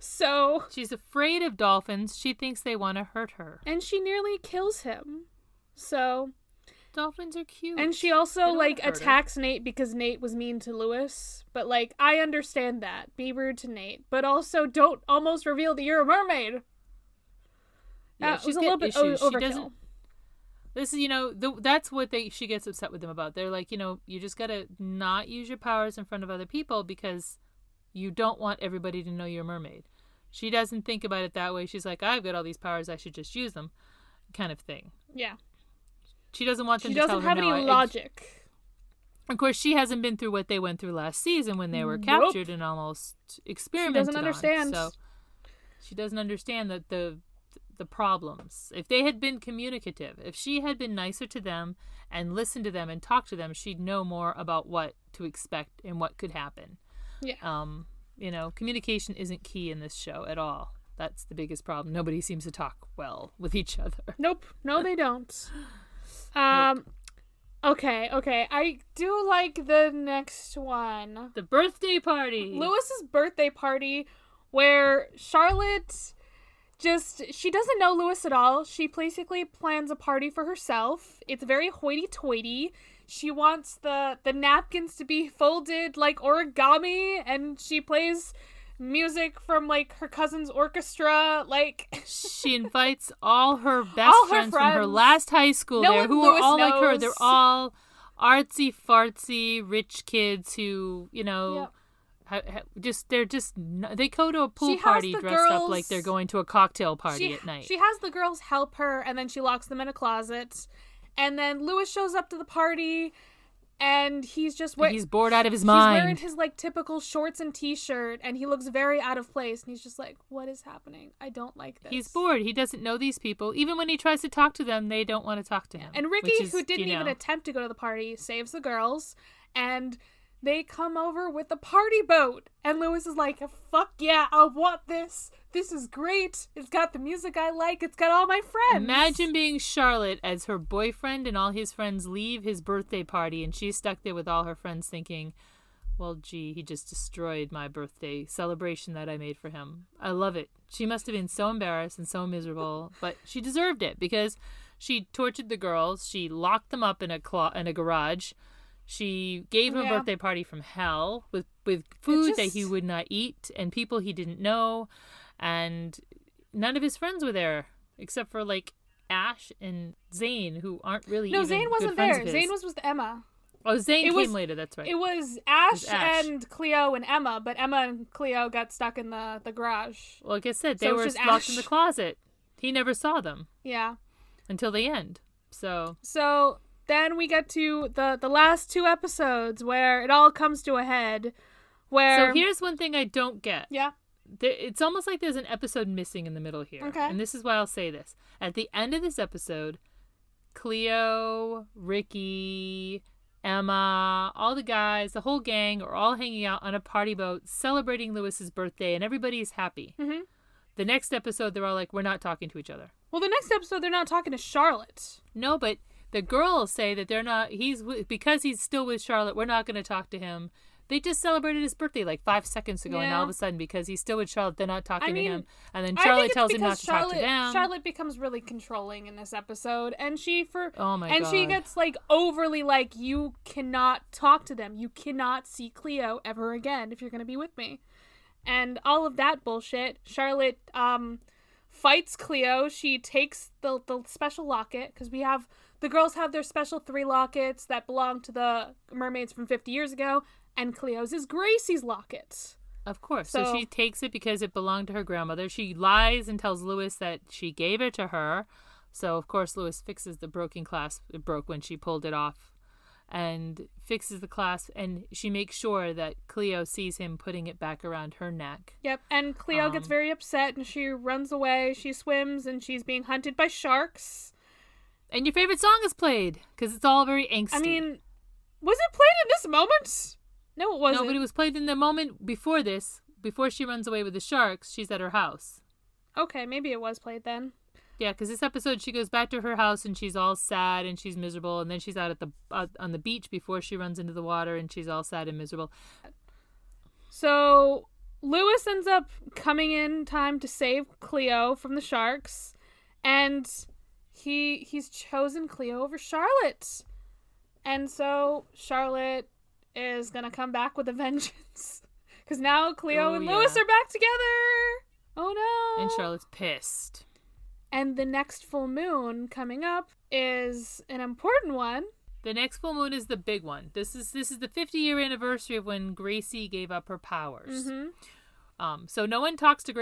So she's afraid of dolphins. She thinks they want to hurt her. And she nearly kills him. So dolphins are cute. And she also, like, attacks Nate because Nate was mean to Lewis. But, like, I understand that. Be rude to Nate. But also don't almost reveal that you're a mermaid. Yeah, she's a little bit overkill. This is, that's what she gets upset with them about. They're like, you just got to not use your powers in front of other people because you don't want everybody to know you're a mermaid. She doesn't think about it that way. She's like, I've got all these powers. I should just use them kind of thing. Yeah. She doesn't want them to tell her. She doesn't have any logic. Of course, she hasn't been through what they went through last season when they were captured and almost experimented on. She doesn't understand. So she doesn't understand that the problems. If they had been communicative, if she had been nicer to them and listened to them and talked to them, she'd know more about what to expect and what could happen. Yeah. Communication isn't key in this show at all. That's the biggest problem. Nobody seems to talk well with each other. Nope. No, they don't. Okay. I do like the next one. The birthday party. Lewis's birthday party where Charlotte she doesn't know Lewis at all. She basically plans a party for herself. It's very hoity-toity. She wants the napkins to be folded like origami, and she plays music from, like, her cousin's orchestra. Like she invites all her best friends from her last high school like her. They're all artsy-fartsy rich kids who, Yep. They go to a pool party dressed up like they're going to a cocktail party at night. She has the girls help her, and then she locks them in a closet. And then Lewis shows up to the party, and he's bored out of his mind. He's wearing his, like, typical shorts and t-shirt, and he looks very out of place. And he's just like, "What is happening? I don't like this." He's bored. He doesn't know these people. Even when he tries to talk to them, they don't want to talk to him. And Ricky, who didn't even attempt to go to the party, saves the girls, and they come over with a party boat. And Lewis is like, "Fuck yeah, I want this. This is great. It's got the music I like. It's got all my friends." Imagine being Charlotte as her boyfriend and all his friends leave his birthday party. And she's stuck there with all her friends thinking, well, gee, he just destroyed my birthday celebration that I made for him. I love it. She must have been so embarrassed and so miserable. But she deserved it because she tortured the girls. She locked them up in a garage. She gave him a birthday party from hell with food that he would not eat and people he didn't know. And none of his friends were there except for, like, Ash and Zane, who aren't really Zane wasn't there. Zane was with Emma. Oh, Zane came later. That's right. It was Ash and Cleo and Emma, but Emma and Cleo got stuck in the garage. Well, like I said, they were locked in the closet. He never saw them. Yeah. Until the end. So then we get to the last two episodes where it all comes to a head. So here's one thing I don't get. Yeah. It's almost like there's an episode missing in the middle here. Okay. And this is why I'll say this. At the end of this episode, Cleo, Ricky, Emma, all the guys, the whole gang are all hanging out on a party boat celebrating Lewis's birthday and everybody's happy. Mm-hmm. The next episode, they're all like, we're not talking to each other. Well, the next episode, they're not talking to Charlotte. No, but the girls say that they're not, because he's still with Charlotte, we're not going to talk to him. They just celebrated his birthday like 5 seconds ago, and all of a sudden, because he's still with Charlotte, they're not talking to him. And then Charlotte tells him not to talk to them. Charlotte becomes really controlling in this episode, and she gets, like, overly like, you cannot talk to them. You cannot see Cleo ever again if you're going to be with me. And all of that bullshit. Charlotte fights Cleo. She takes the special locket, because we have... The girls have their special three lockets that belong to the mermaids from 50 years ago, and Cleo's is Gracie's locket. Of course. So she takes it because it belonged to her grandmother. She lies and tells Lewis that she gave it to her So, of course, Lewis fixes the broken clasp. It broke when she pulled it off, and fixes the clasp, and she makes sure that Cleo sees him putting it back around her neck. Yep, and Cleo gets very upset, and she runs away. She swims, and she's being hunted by sharks. And your favorite song is played, because it's all very angsty. I mean, was it played in this moment? No, it wasn't. No, but it was played in the moment before this. Before she runs away with the sharks, she's at her house. Okay, maybe it was played then. Yeah, because this episode, she goes back to her house, and she's all sad, and she's miserable, and then she's out at the on the beach before she runs into the water, and she's all sad and miserable. So Lewis ends up coming in time to save Cleo from the sharks, and he's chosen Cleo over Charlotte. And so Charlotte is going to come back with a vengeance, because now Cleo and Lewis are back together. Oh, no. And Charlotte's pissed. And the next full moon coming up is an important one. The next full moon is the big one. This is the 50-year anniversary of when Gracie gave up her powers. Mm-hmm. So no one talks to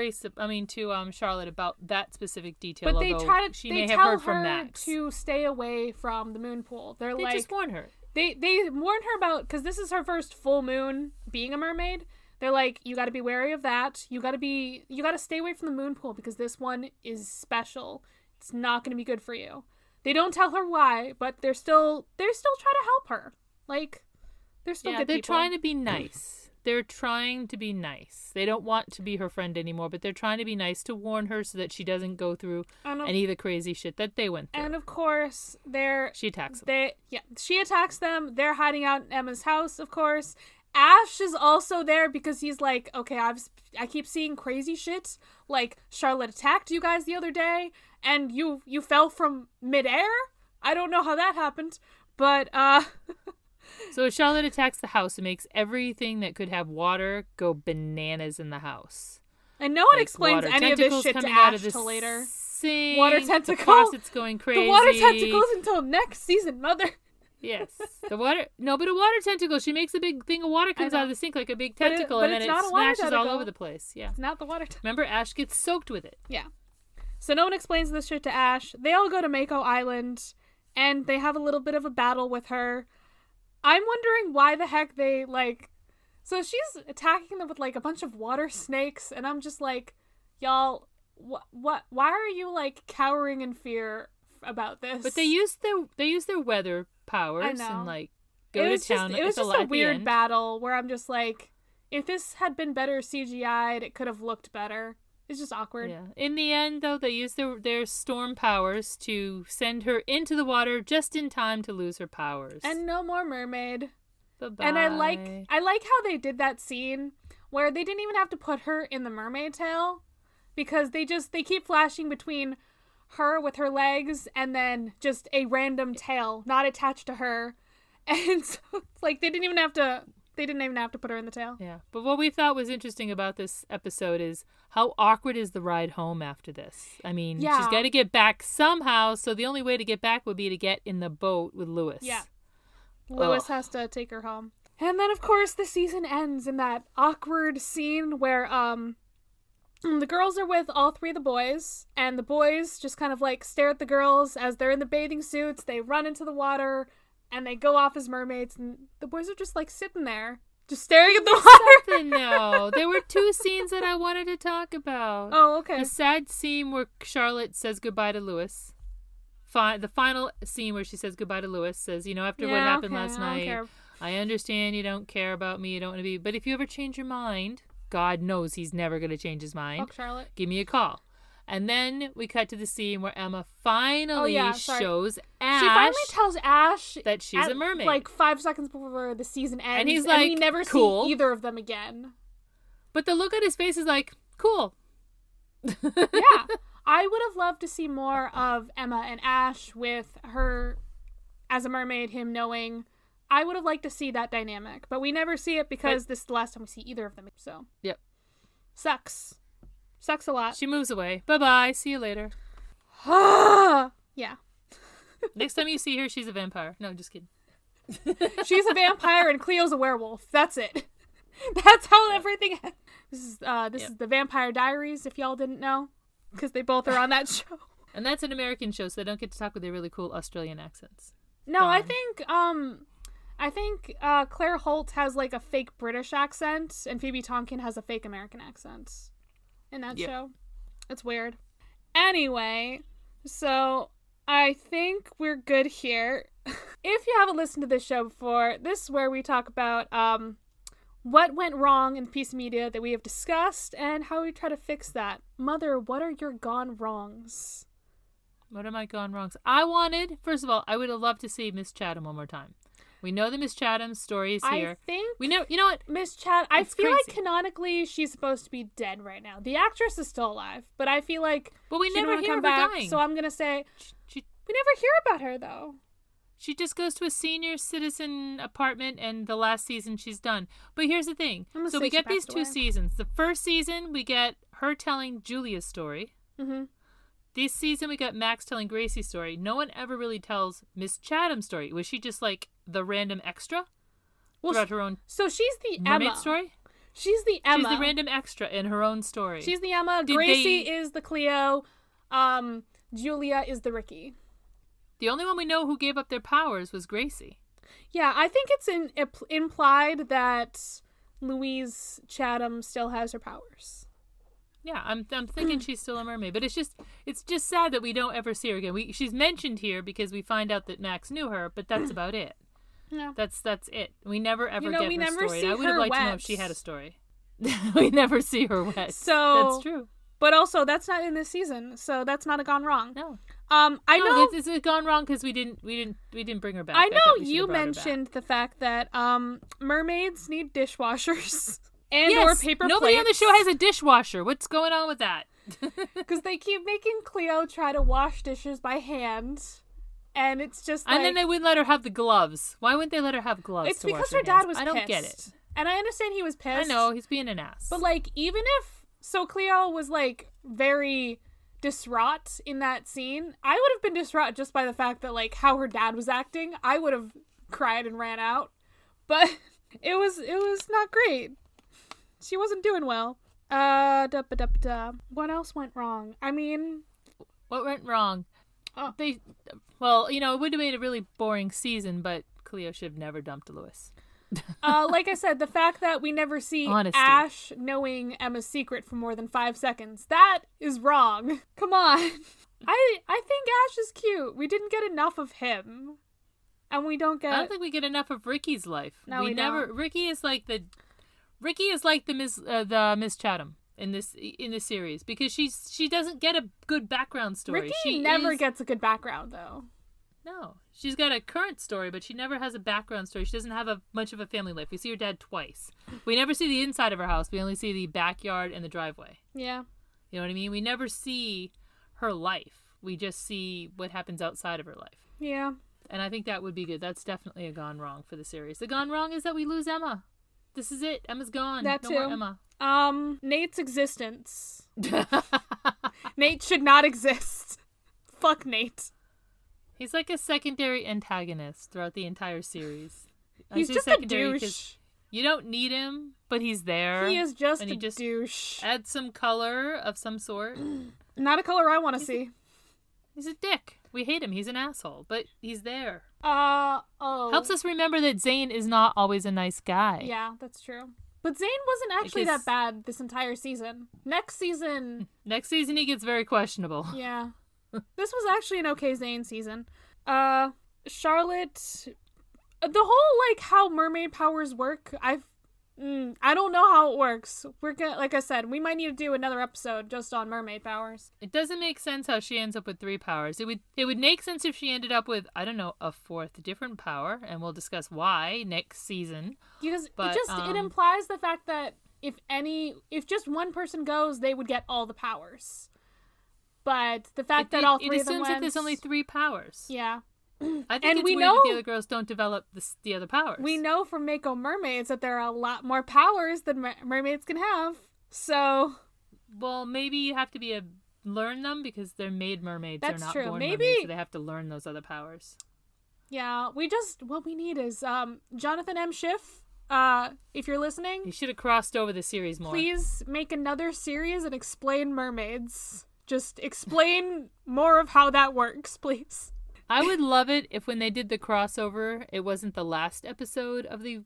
Charlotte about that specific detail. But they try to. She may have heard from Max to stay away from the moon pool. They just warn her. They warn her about, because this is her first full moon being a mermaid. They're like, you got to be wary of that. You got to stay away from the moon pool, because this one is special. It's not going to be good for you. They don't tell her why, but they're still trying to help her. Like, they're still good people. They're trying to be nice. They're trying to be nice. They don't want to be her friend anymore, but they're trying to be nice to warn her so that she doesn't go through any of the crazy shit that they went through. And of course, she attacks them. She attacks them. They're hiding out in Emma's house, of course. Ash is also there, because he's like, okay, I keep seeing crazy shit. Like, Charlotte attacked you guys the other day, and you fell from midair? I don't know how that happened, but, So Charlotte attacks the house and makes everything that could have water go bananas in the house. And no one explains any of this shit to Ash till later. Sink, water tentacles. The faucet's going crazy. The water tentacles until next season, mother. Yes. But a water tentacle. She makes a big thing of water comes out of the sink like a big tentacle, but and then it smashes all over the place. Yeah. It's not the water tentacle. Remember, Ash gets soaked with it. Yeah. So no one explains this shit to Ash. They all go to Mako Island, and they have a little bit of a battle with her. I'm wondering why the heck they, like... So she's attacking them with, like, a bunch of water snakes, and I'm just like, y'all, why are you, like, cowering in fear about this? But they use their weather powers and, like, go to town. It was just a weird battle where I'm just like, if this had been better CGI'd, it could have looked better. It's just awkward. Yeah. In the end, though, they used their storm powers to send her into the water just in time to lose her powers. And no more mermaid. Bye-bye. And I like how they did that scene where they didn't even have to put her in the mermaid tail, because they keep flashing between her with her legs and then just a random tail not attached to her. And so it's like they didn't even have to put her in the tail. Yeah. But what we thought was interesting about this episode is how awkward is the ride home after this. I mean, she's got to get back somehow, so the only way to get back would be to get in the boat with Lewis. Yeah. Lewis has to take her home. And then, of course, the season ends in that awkward scene where the girls are with all three of the boys, and the boys just kind of, like, stare at the girls as they're in the bathing suits. They run into the water, and they go off as mermaids, and the boys are just, like, sitting there, just staring at the water. No, there were two scenes that I wanted to talk about. Oh, okay. A sad scene where Charlotte says goodbye to Lewis. The final scene where she says goodbye to Lewis, says, after what happened last night, I understand you don't care about me, you don't want to be, but if you ever change your mind... God knows he's never going to change his mind. Fuck Charlotte. Give me a call. And then we cut to the scene where Emma finally shows Ash. She finally tells Ash that she's a mermaid. Like 5 seconds before the season ends. And he's like, and we never see either of them again. But the look on his face is like, cool. Yeah. I would have loved to see more of Emma and Ash with her as a mermaid, him knowing... I would have liked to see that dynamic, but we never see it because this is the last time we see either of them. So, yep. Sucks. Sucks a lot. She moves away. Bye-bye. See you later. Yeah. Next time you see her, she's a vampire. No, just kidding. She's a vampire and Cleo's a werewolf. That's it. That's how everything ends. This is the Vampire Diaries, if y'all didn't know, because they both are on that show. And that's an American show, so they don't get to talk with their really cool Australian accents. No, I think Claire Holt has like a fake British accent, and Phoebe Tonkin has a fake American accent in that show. It's weird. Anyway, so I think we're good here. If you haven't listened to this show before, this is where we talk about what went wrong in the piece of media that we have discussed and how we try to fix that. Mother, what are your gone wrongs? What are my gone wrongs? First of all, I would have loved to see Miss Chatham one more time. We know that Miss Chatham's story is here. You know what? Miss Chatham, I feel crazy. Like canonically she's supposed to be dead right now. The actress is still alive, but I feel like we never hear about her dying. So I'm going to say we never hear about her, though. She just goes to a senior citizen apartment, and the last season she's done. But here's the thing. So we get these two seasons. The first season, we get her telling Julia's story. Mm-hmm. This season, we got Max telling Gracie's story. No one ever really tells Miss Chatham's story. Was she just like the random extra throughout her own? So she's the Emma story. She's the Emma. She's the random extra in her own story. She's the Emma. Gracie is the Cleo. Julia is the Ricky. The only one we know who gave up their powers was Gracie. Yeah, I think it's implied that Louise Chatham still has her powers. Yeah, I'm thinking she's still a mermaid, but it's just sad that we don't ever see her again. She's mentioned here because we find out that Max knew her, but that's about it. Yeah. That's it. We never ever get her story. I would have liked to know if she had a story. We never see her wet. So that's true. But also, that's not in this season, so that's not a gone wrong. No. I know this is gone wrong because we didn't bring her back. I know you mentioned the fact that mermaids need dishwashers or paper plates. Nobody on the show has a dishwasher. What's going on with that? Because they keep making Cleo try to wash dishes by hand, and it's just like... And then they wouldn't let her have the gloves. Why wouldn't they let her have gloves? It's because her dad was pissed. I don't get it. And I understand he was pissed. I know he's being an ass. But like, even if Cleo was like very distraught in that scene, I would have been distraught just by the fact that like how her dad was acting. I would have cried and ran out, but it was not great. She wasn't doing well. What else went wrong? I mean, what went wrong? It would have made a really boring season, but Cleo should have never dumped Louis. Like I said, the fact that we never see Ash knowing Emma's secret for more than 5 seconds, that is wrong. Come on. I think Ash is cute. We didn't get enough of him, and I don't think we get enough of Ricky's life. No, we never. Don't. Ricky is like the Miss Chatham in this series because she doesn't get a good background story. Ricky never gets a good background though. No. She's got a current story, but she never has a background story. She doesn't have much of a family life. We see her dad twice. We never see the inside of her house. We only see the backyard and the driveway. Yeah. You know what I mean? We never see her life. We just see what happens outside of her life. Yeah. And I think that would be good. That's definitely a gone wrong for the series. The gone wrong is that we lose Emma. This is it. Emma's gone. No more Emma. Nate's existence. Nate should not exist. Fuck Nate. He's like a secondary antagonist throughout the entire series. He's just a douche. You don't need him, but he's there. He is just a douche. Add some color of some sort. Not a color I want to see. He's a dick. We hate him. He's an asshole, but he's there. Helps us remember that Zane is not always a nice guy. Yeah, that's true. But Zane wasn't actually that bad this entire season. Next season, he gets very questionable. Yeah. This was actually an okay Zane season. Charlotte, the whole like how mermaid powers work, I don't know how it works. We're gonna, like I said, we might need to do another episode just on mermaid powers. It doesn't make sense how she ends up with 3 powers. It would make sense if she ended up with, I don't know, a 4th different power, and we'll discuss why next season. It implies the fact that if just one person goes, they would get all the powers. But the fact that all 3 of them went... It assumes that there's only 3 powers. Yeah. I think and it's we weird know, that the other girls don't develop the other powers. We know from Mako Mermaids that there are a lot more powers than mermaids can have. So... Well, maybe you have to learn them because they're made mermaids. That's they're not true. Born maybe... mermaids, so they have to learn those other powers. Yeah, what we need is Jonathan M. Schiff. If you're listening... You should have crossed over the series more. Please make another series and explain mermaids. Just explain more of how that works, please. I would love it if when they did the crossover, it wasn't the last episode of the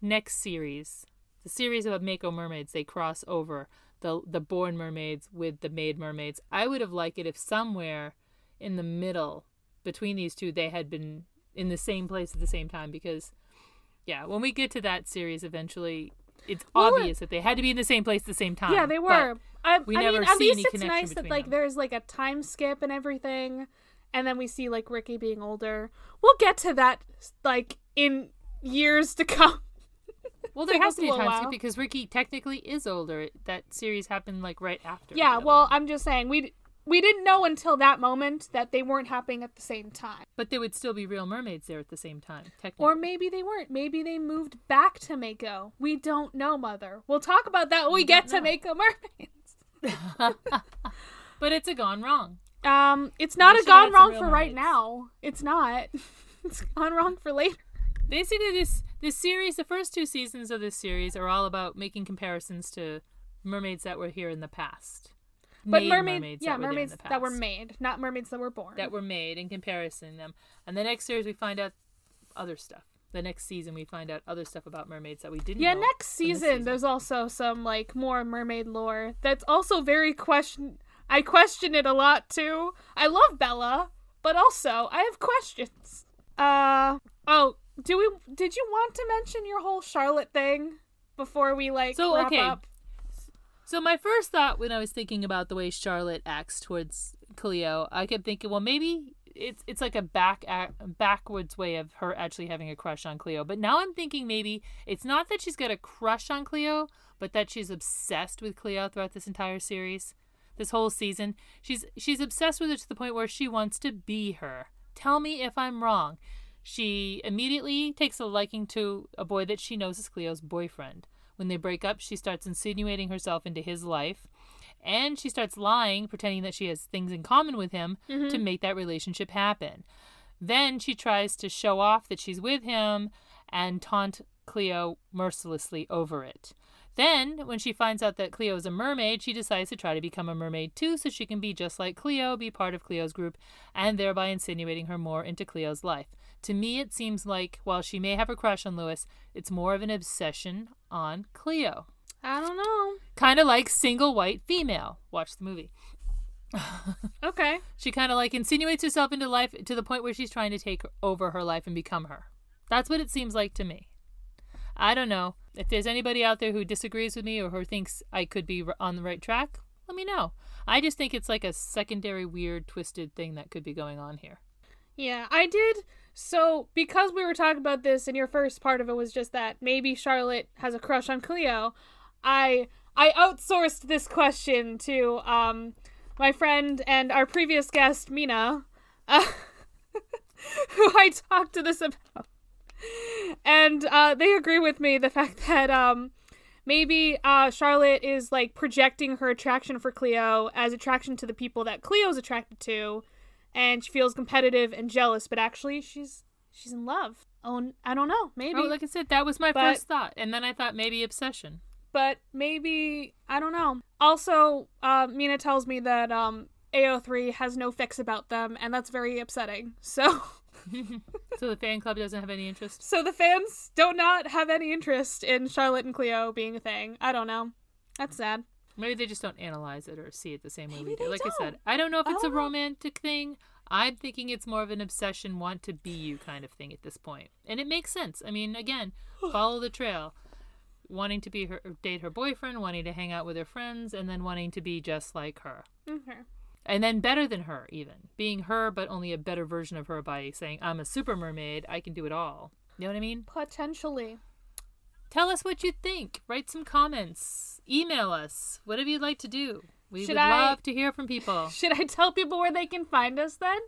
next series. The series about Mako Mermaids, they cross over the born mermaids with the maid mermaids. I would have liked it if somewhere in the middle between these two, they had been in the same place at the same time, because yeah, when we get to that series eventually, it's obvious that they had to be in the same place at the same time. Yeah, they were. I mean, at least it's nice that like them. There's like a time skip and everything, and then we see like Ricky being older. We'll get to that like in years to come. Well, there has to be a time skip because Ricky technically is older. That series happened like right after. Yeah, well, I'm just saying we didn't know until that moment that they weren't happening at the same time. But there would still be real mermaids there at the same time, technically. Or maybe they weren't. Maybe they moved back to Mako. We don't know, Mother. We'll talk about that when we get to Mako Mermaids. But it's a gone wrong. It's not a gone wrong for right now. It's not. It's gone wrong for later. Basically, this series, the first two seasons of this series are all about making comparisons to mermaids that were here in the past. But mermaids that were made, not mermaids that were born. That were made in comparison to them. And the next series, we find out other stuff. The next season, we find out other stuff about mermaids that we didn't know. Yeah, next season, there's also some, like, more mermaid lore that's also very I question it a lot, too. I love Bella, but also, I have questions. Did you want to mention your whole Charlotte thing before we, like, wrap up? So my first thought when I was thinking about the way Charlotte acts towards Cleo, I kept thinking, well, maybe it's like a backwards way of her actually having a crush on Cleo. But now I'm thinking maybe it's not that she's got a crush on Cleo, but that she's obsessed with Cleo throughout this entire series, this whole season. She's obsessed with her to the point where she wants to be her. Tell me if I'm wrong. She immediately takes a liking to a boy that she knows is Cleo's boyfriend. When they break up, she starts insinuating herself into his life, and she starts lying, pretending that she has things in common with him to make that relationship happen. Then she tries to show off that she's with him and taunt Cleo mercilessly over it. Then, when she finds out that Cleo is a mermaid, she decides to try to become a mermaid too, so she can be just like Cleo, be part of Cleo's group, and thereby insinuating her more into Cleo's life. To me, it seems like, while she may have a crush on Louis, it's more of an obsession on Cleo. I don't know. Kind of like Single White Female. Watch the movie. Okay. She kind of like insinuates herself into life to the point where she's trying to take over her life and become her. That's what it seems like to me. I don't know. If there's anybody out there who disagrees with me or who thinks I could be on the right track, let me know. I just think it's like a secondary, weird, twisted thing that could be going on here. Yeah, I did. So because we were talking about this and your first part of it was just that maybe Charlotte has a crush on Cleo, I outsourced this question to my friend and our previous guest, Mina, who I talked to this about. And they agree with me, the fact that maybe Charlotte is like projecting her attraction for Cleo as attraction to the people that Cleo's attracted to, and she feels competitive and jealous, but actually she's in love. Oh, I don't know, maybe. Oh, like I said, that was my first thought, and then I thought maybe obsession. But maybe, I don't know. Also, Mina tells me that AO3 has no fix about them, and that's very upsetting, so... So the fan club doesn't have any interest? So the fans do not have any interest in Charlotte and Cleo being a thing. I don't know. That's sad. Maybe they just don't analyze it or see it the same way we do. Like I said, I don't know if it's a romantic thing. I'm thinking it's more of an obsession, want to be you kind of thing at this point. And it makes sense. I mean, again, follow the trail. Wanting to be date her boyfriend, wanting to hang out with her friends, and then wanting to be just like her. Mm-hmm. And then better than her, even. Being her, but only a better version of her by saying, I'm a super mermaid, I can do it all. You know what I mean? Potentially. Tell us what you think. Write some comments. Email us. Whatever you'd like to do. We would love to hear from people. Should I tell people where they can find us then?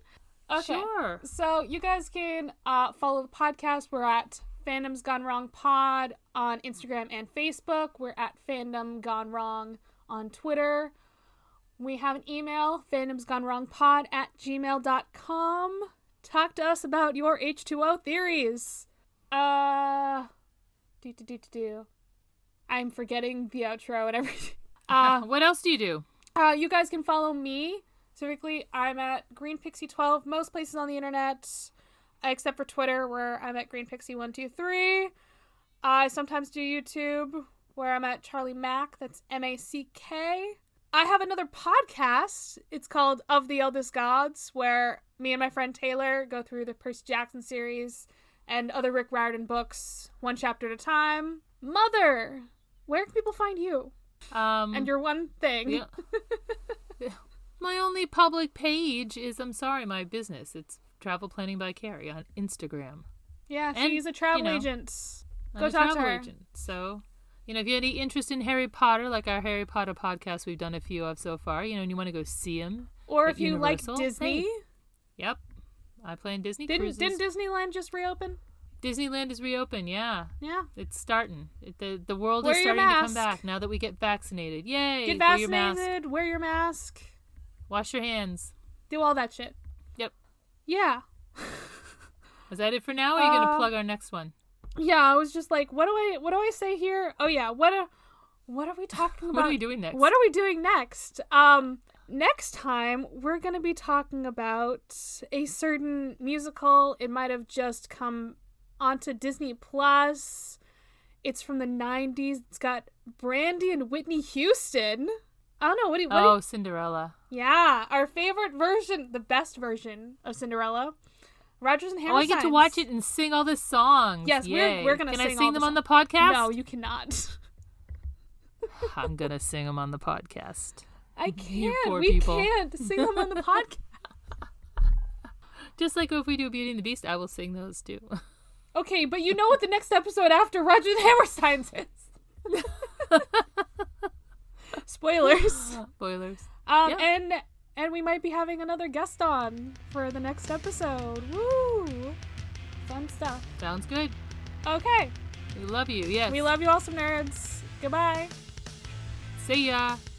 Okay. Sure. So you guys can follow the podcast. We're at Fandoms Gone Wrong Pod on Instagram and Facebook. We're at Fandom Gone Wrong on Twitter. We have an email, fandomsgonewrongpod@gmail.com. Talk to us about your H2O theories. I'm forgetting the outro and everything. What else do you do? You guys can follow me specifically. I'm at GreenPixie12 most places on the internet, except for Twitter, where I'm at GreenPixie123. I sometimes do YouTube, where I'm at Charlie Mack. That's MACK. I have another podcast. It's called Of the Eldest Gods, where me and my friend Taylor go through the Percy Jackson series and other Rick Riordan books, one chapter at a time. Mother, where can people find you? And your one thing. Yeah. My only public page is, I'm sorry, my business. It's Travel Planning by Carrie on Instagram. Yeah, she's a travel agent. Go talk to her. Agent, so, if you have any interest in Harry Potter, like our Harry Potter podcast we've done a few of so far, and you want to go see him. Or if you Universal, like Disney. Hey. Yep. I play in Disney cruises. Didn't Disneyland just reopen? Disneyland is reopened, yeah. Yeah. It's starting. The world is starting to come back now that we get vaccinated. Yay. Get vaccinated. Wear your mask. Wash your hands. Do all that shit. Yep. Yeah. Is that it for now, or are you going to plug our next one? Yeah, I was just like, what do I say here? Oh yeah, what are we talking about? What are we doing next? What are we doing next? Next time we're going to be talking about a certain musical. It might have just come onto Disney Plus. It's from the 90s. It's got Brandy and Whitney Houston. I don't know. What do you... Cinderella. Yeah, our favorite version, the best version of Cinderella. Rogers and Hammerstein. Oh, I get to watch it and sing all the songs. Yes, we're going to sing all the songs. Can I sing them on the podcast? No, you cannot. I'm going to sing them on the podcast. I can't. We can't sing them on the podcast. Just like if we do Beauty and the Beast, I will sing those too. Okay, but you know what the next episode after Rogers and Hammerstein's is. Spoilers. Yep. And we might be having another guest on for the next episode. Woo! Fun stuff. Sounds good. Okay. We love you, yes. We love you, awesome nerds. Goodbye. See ya.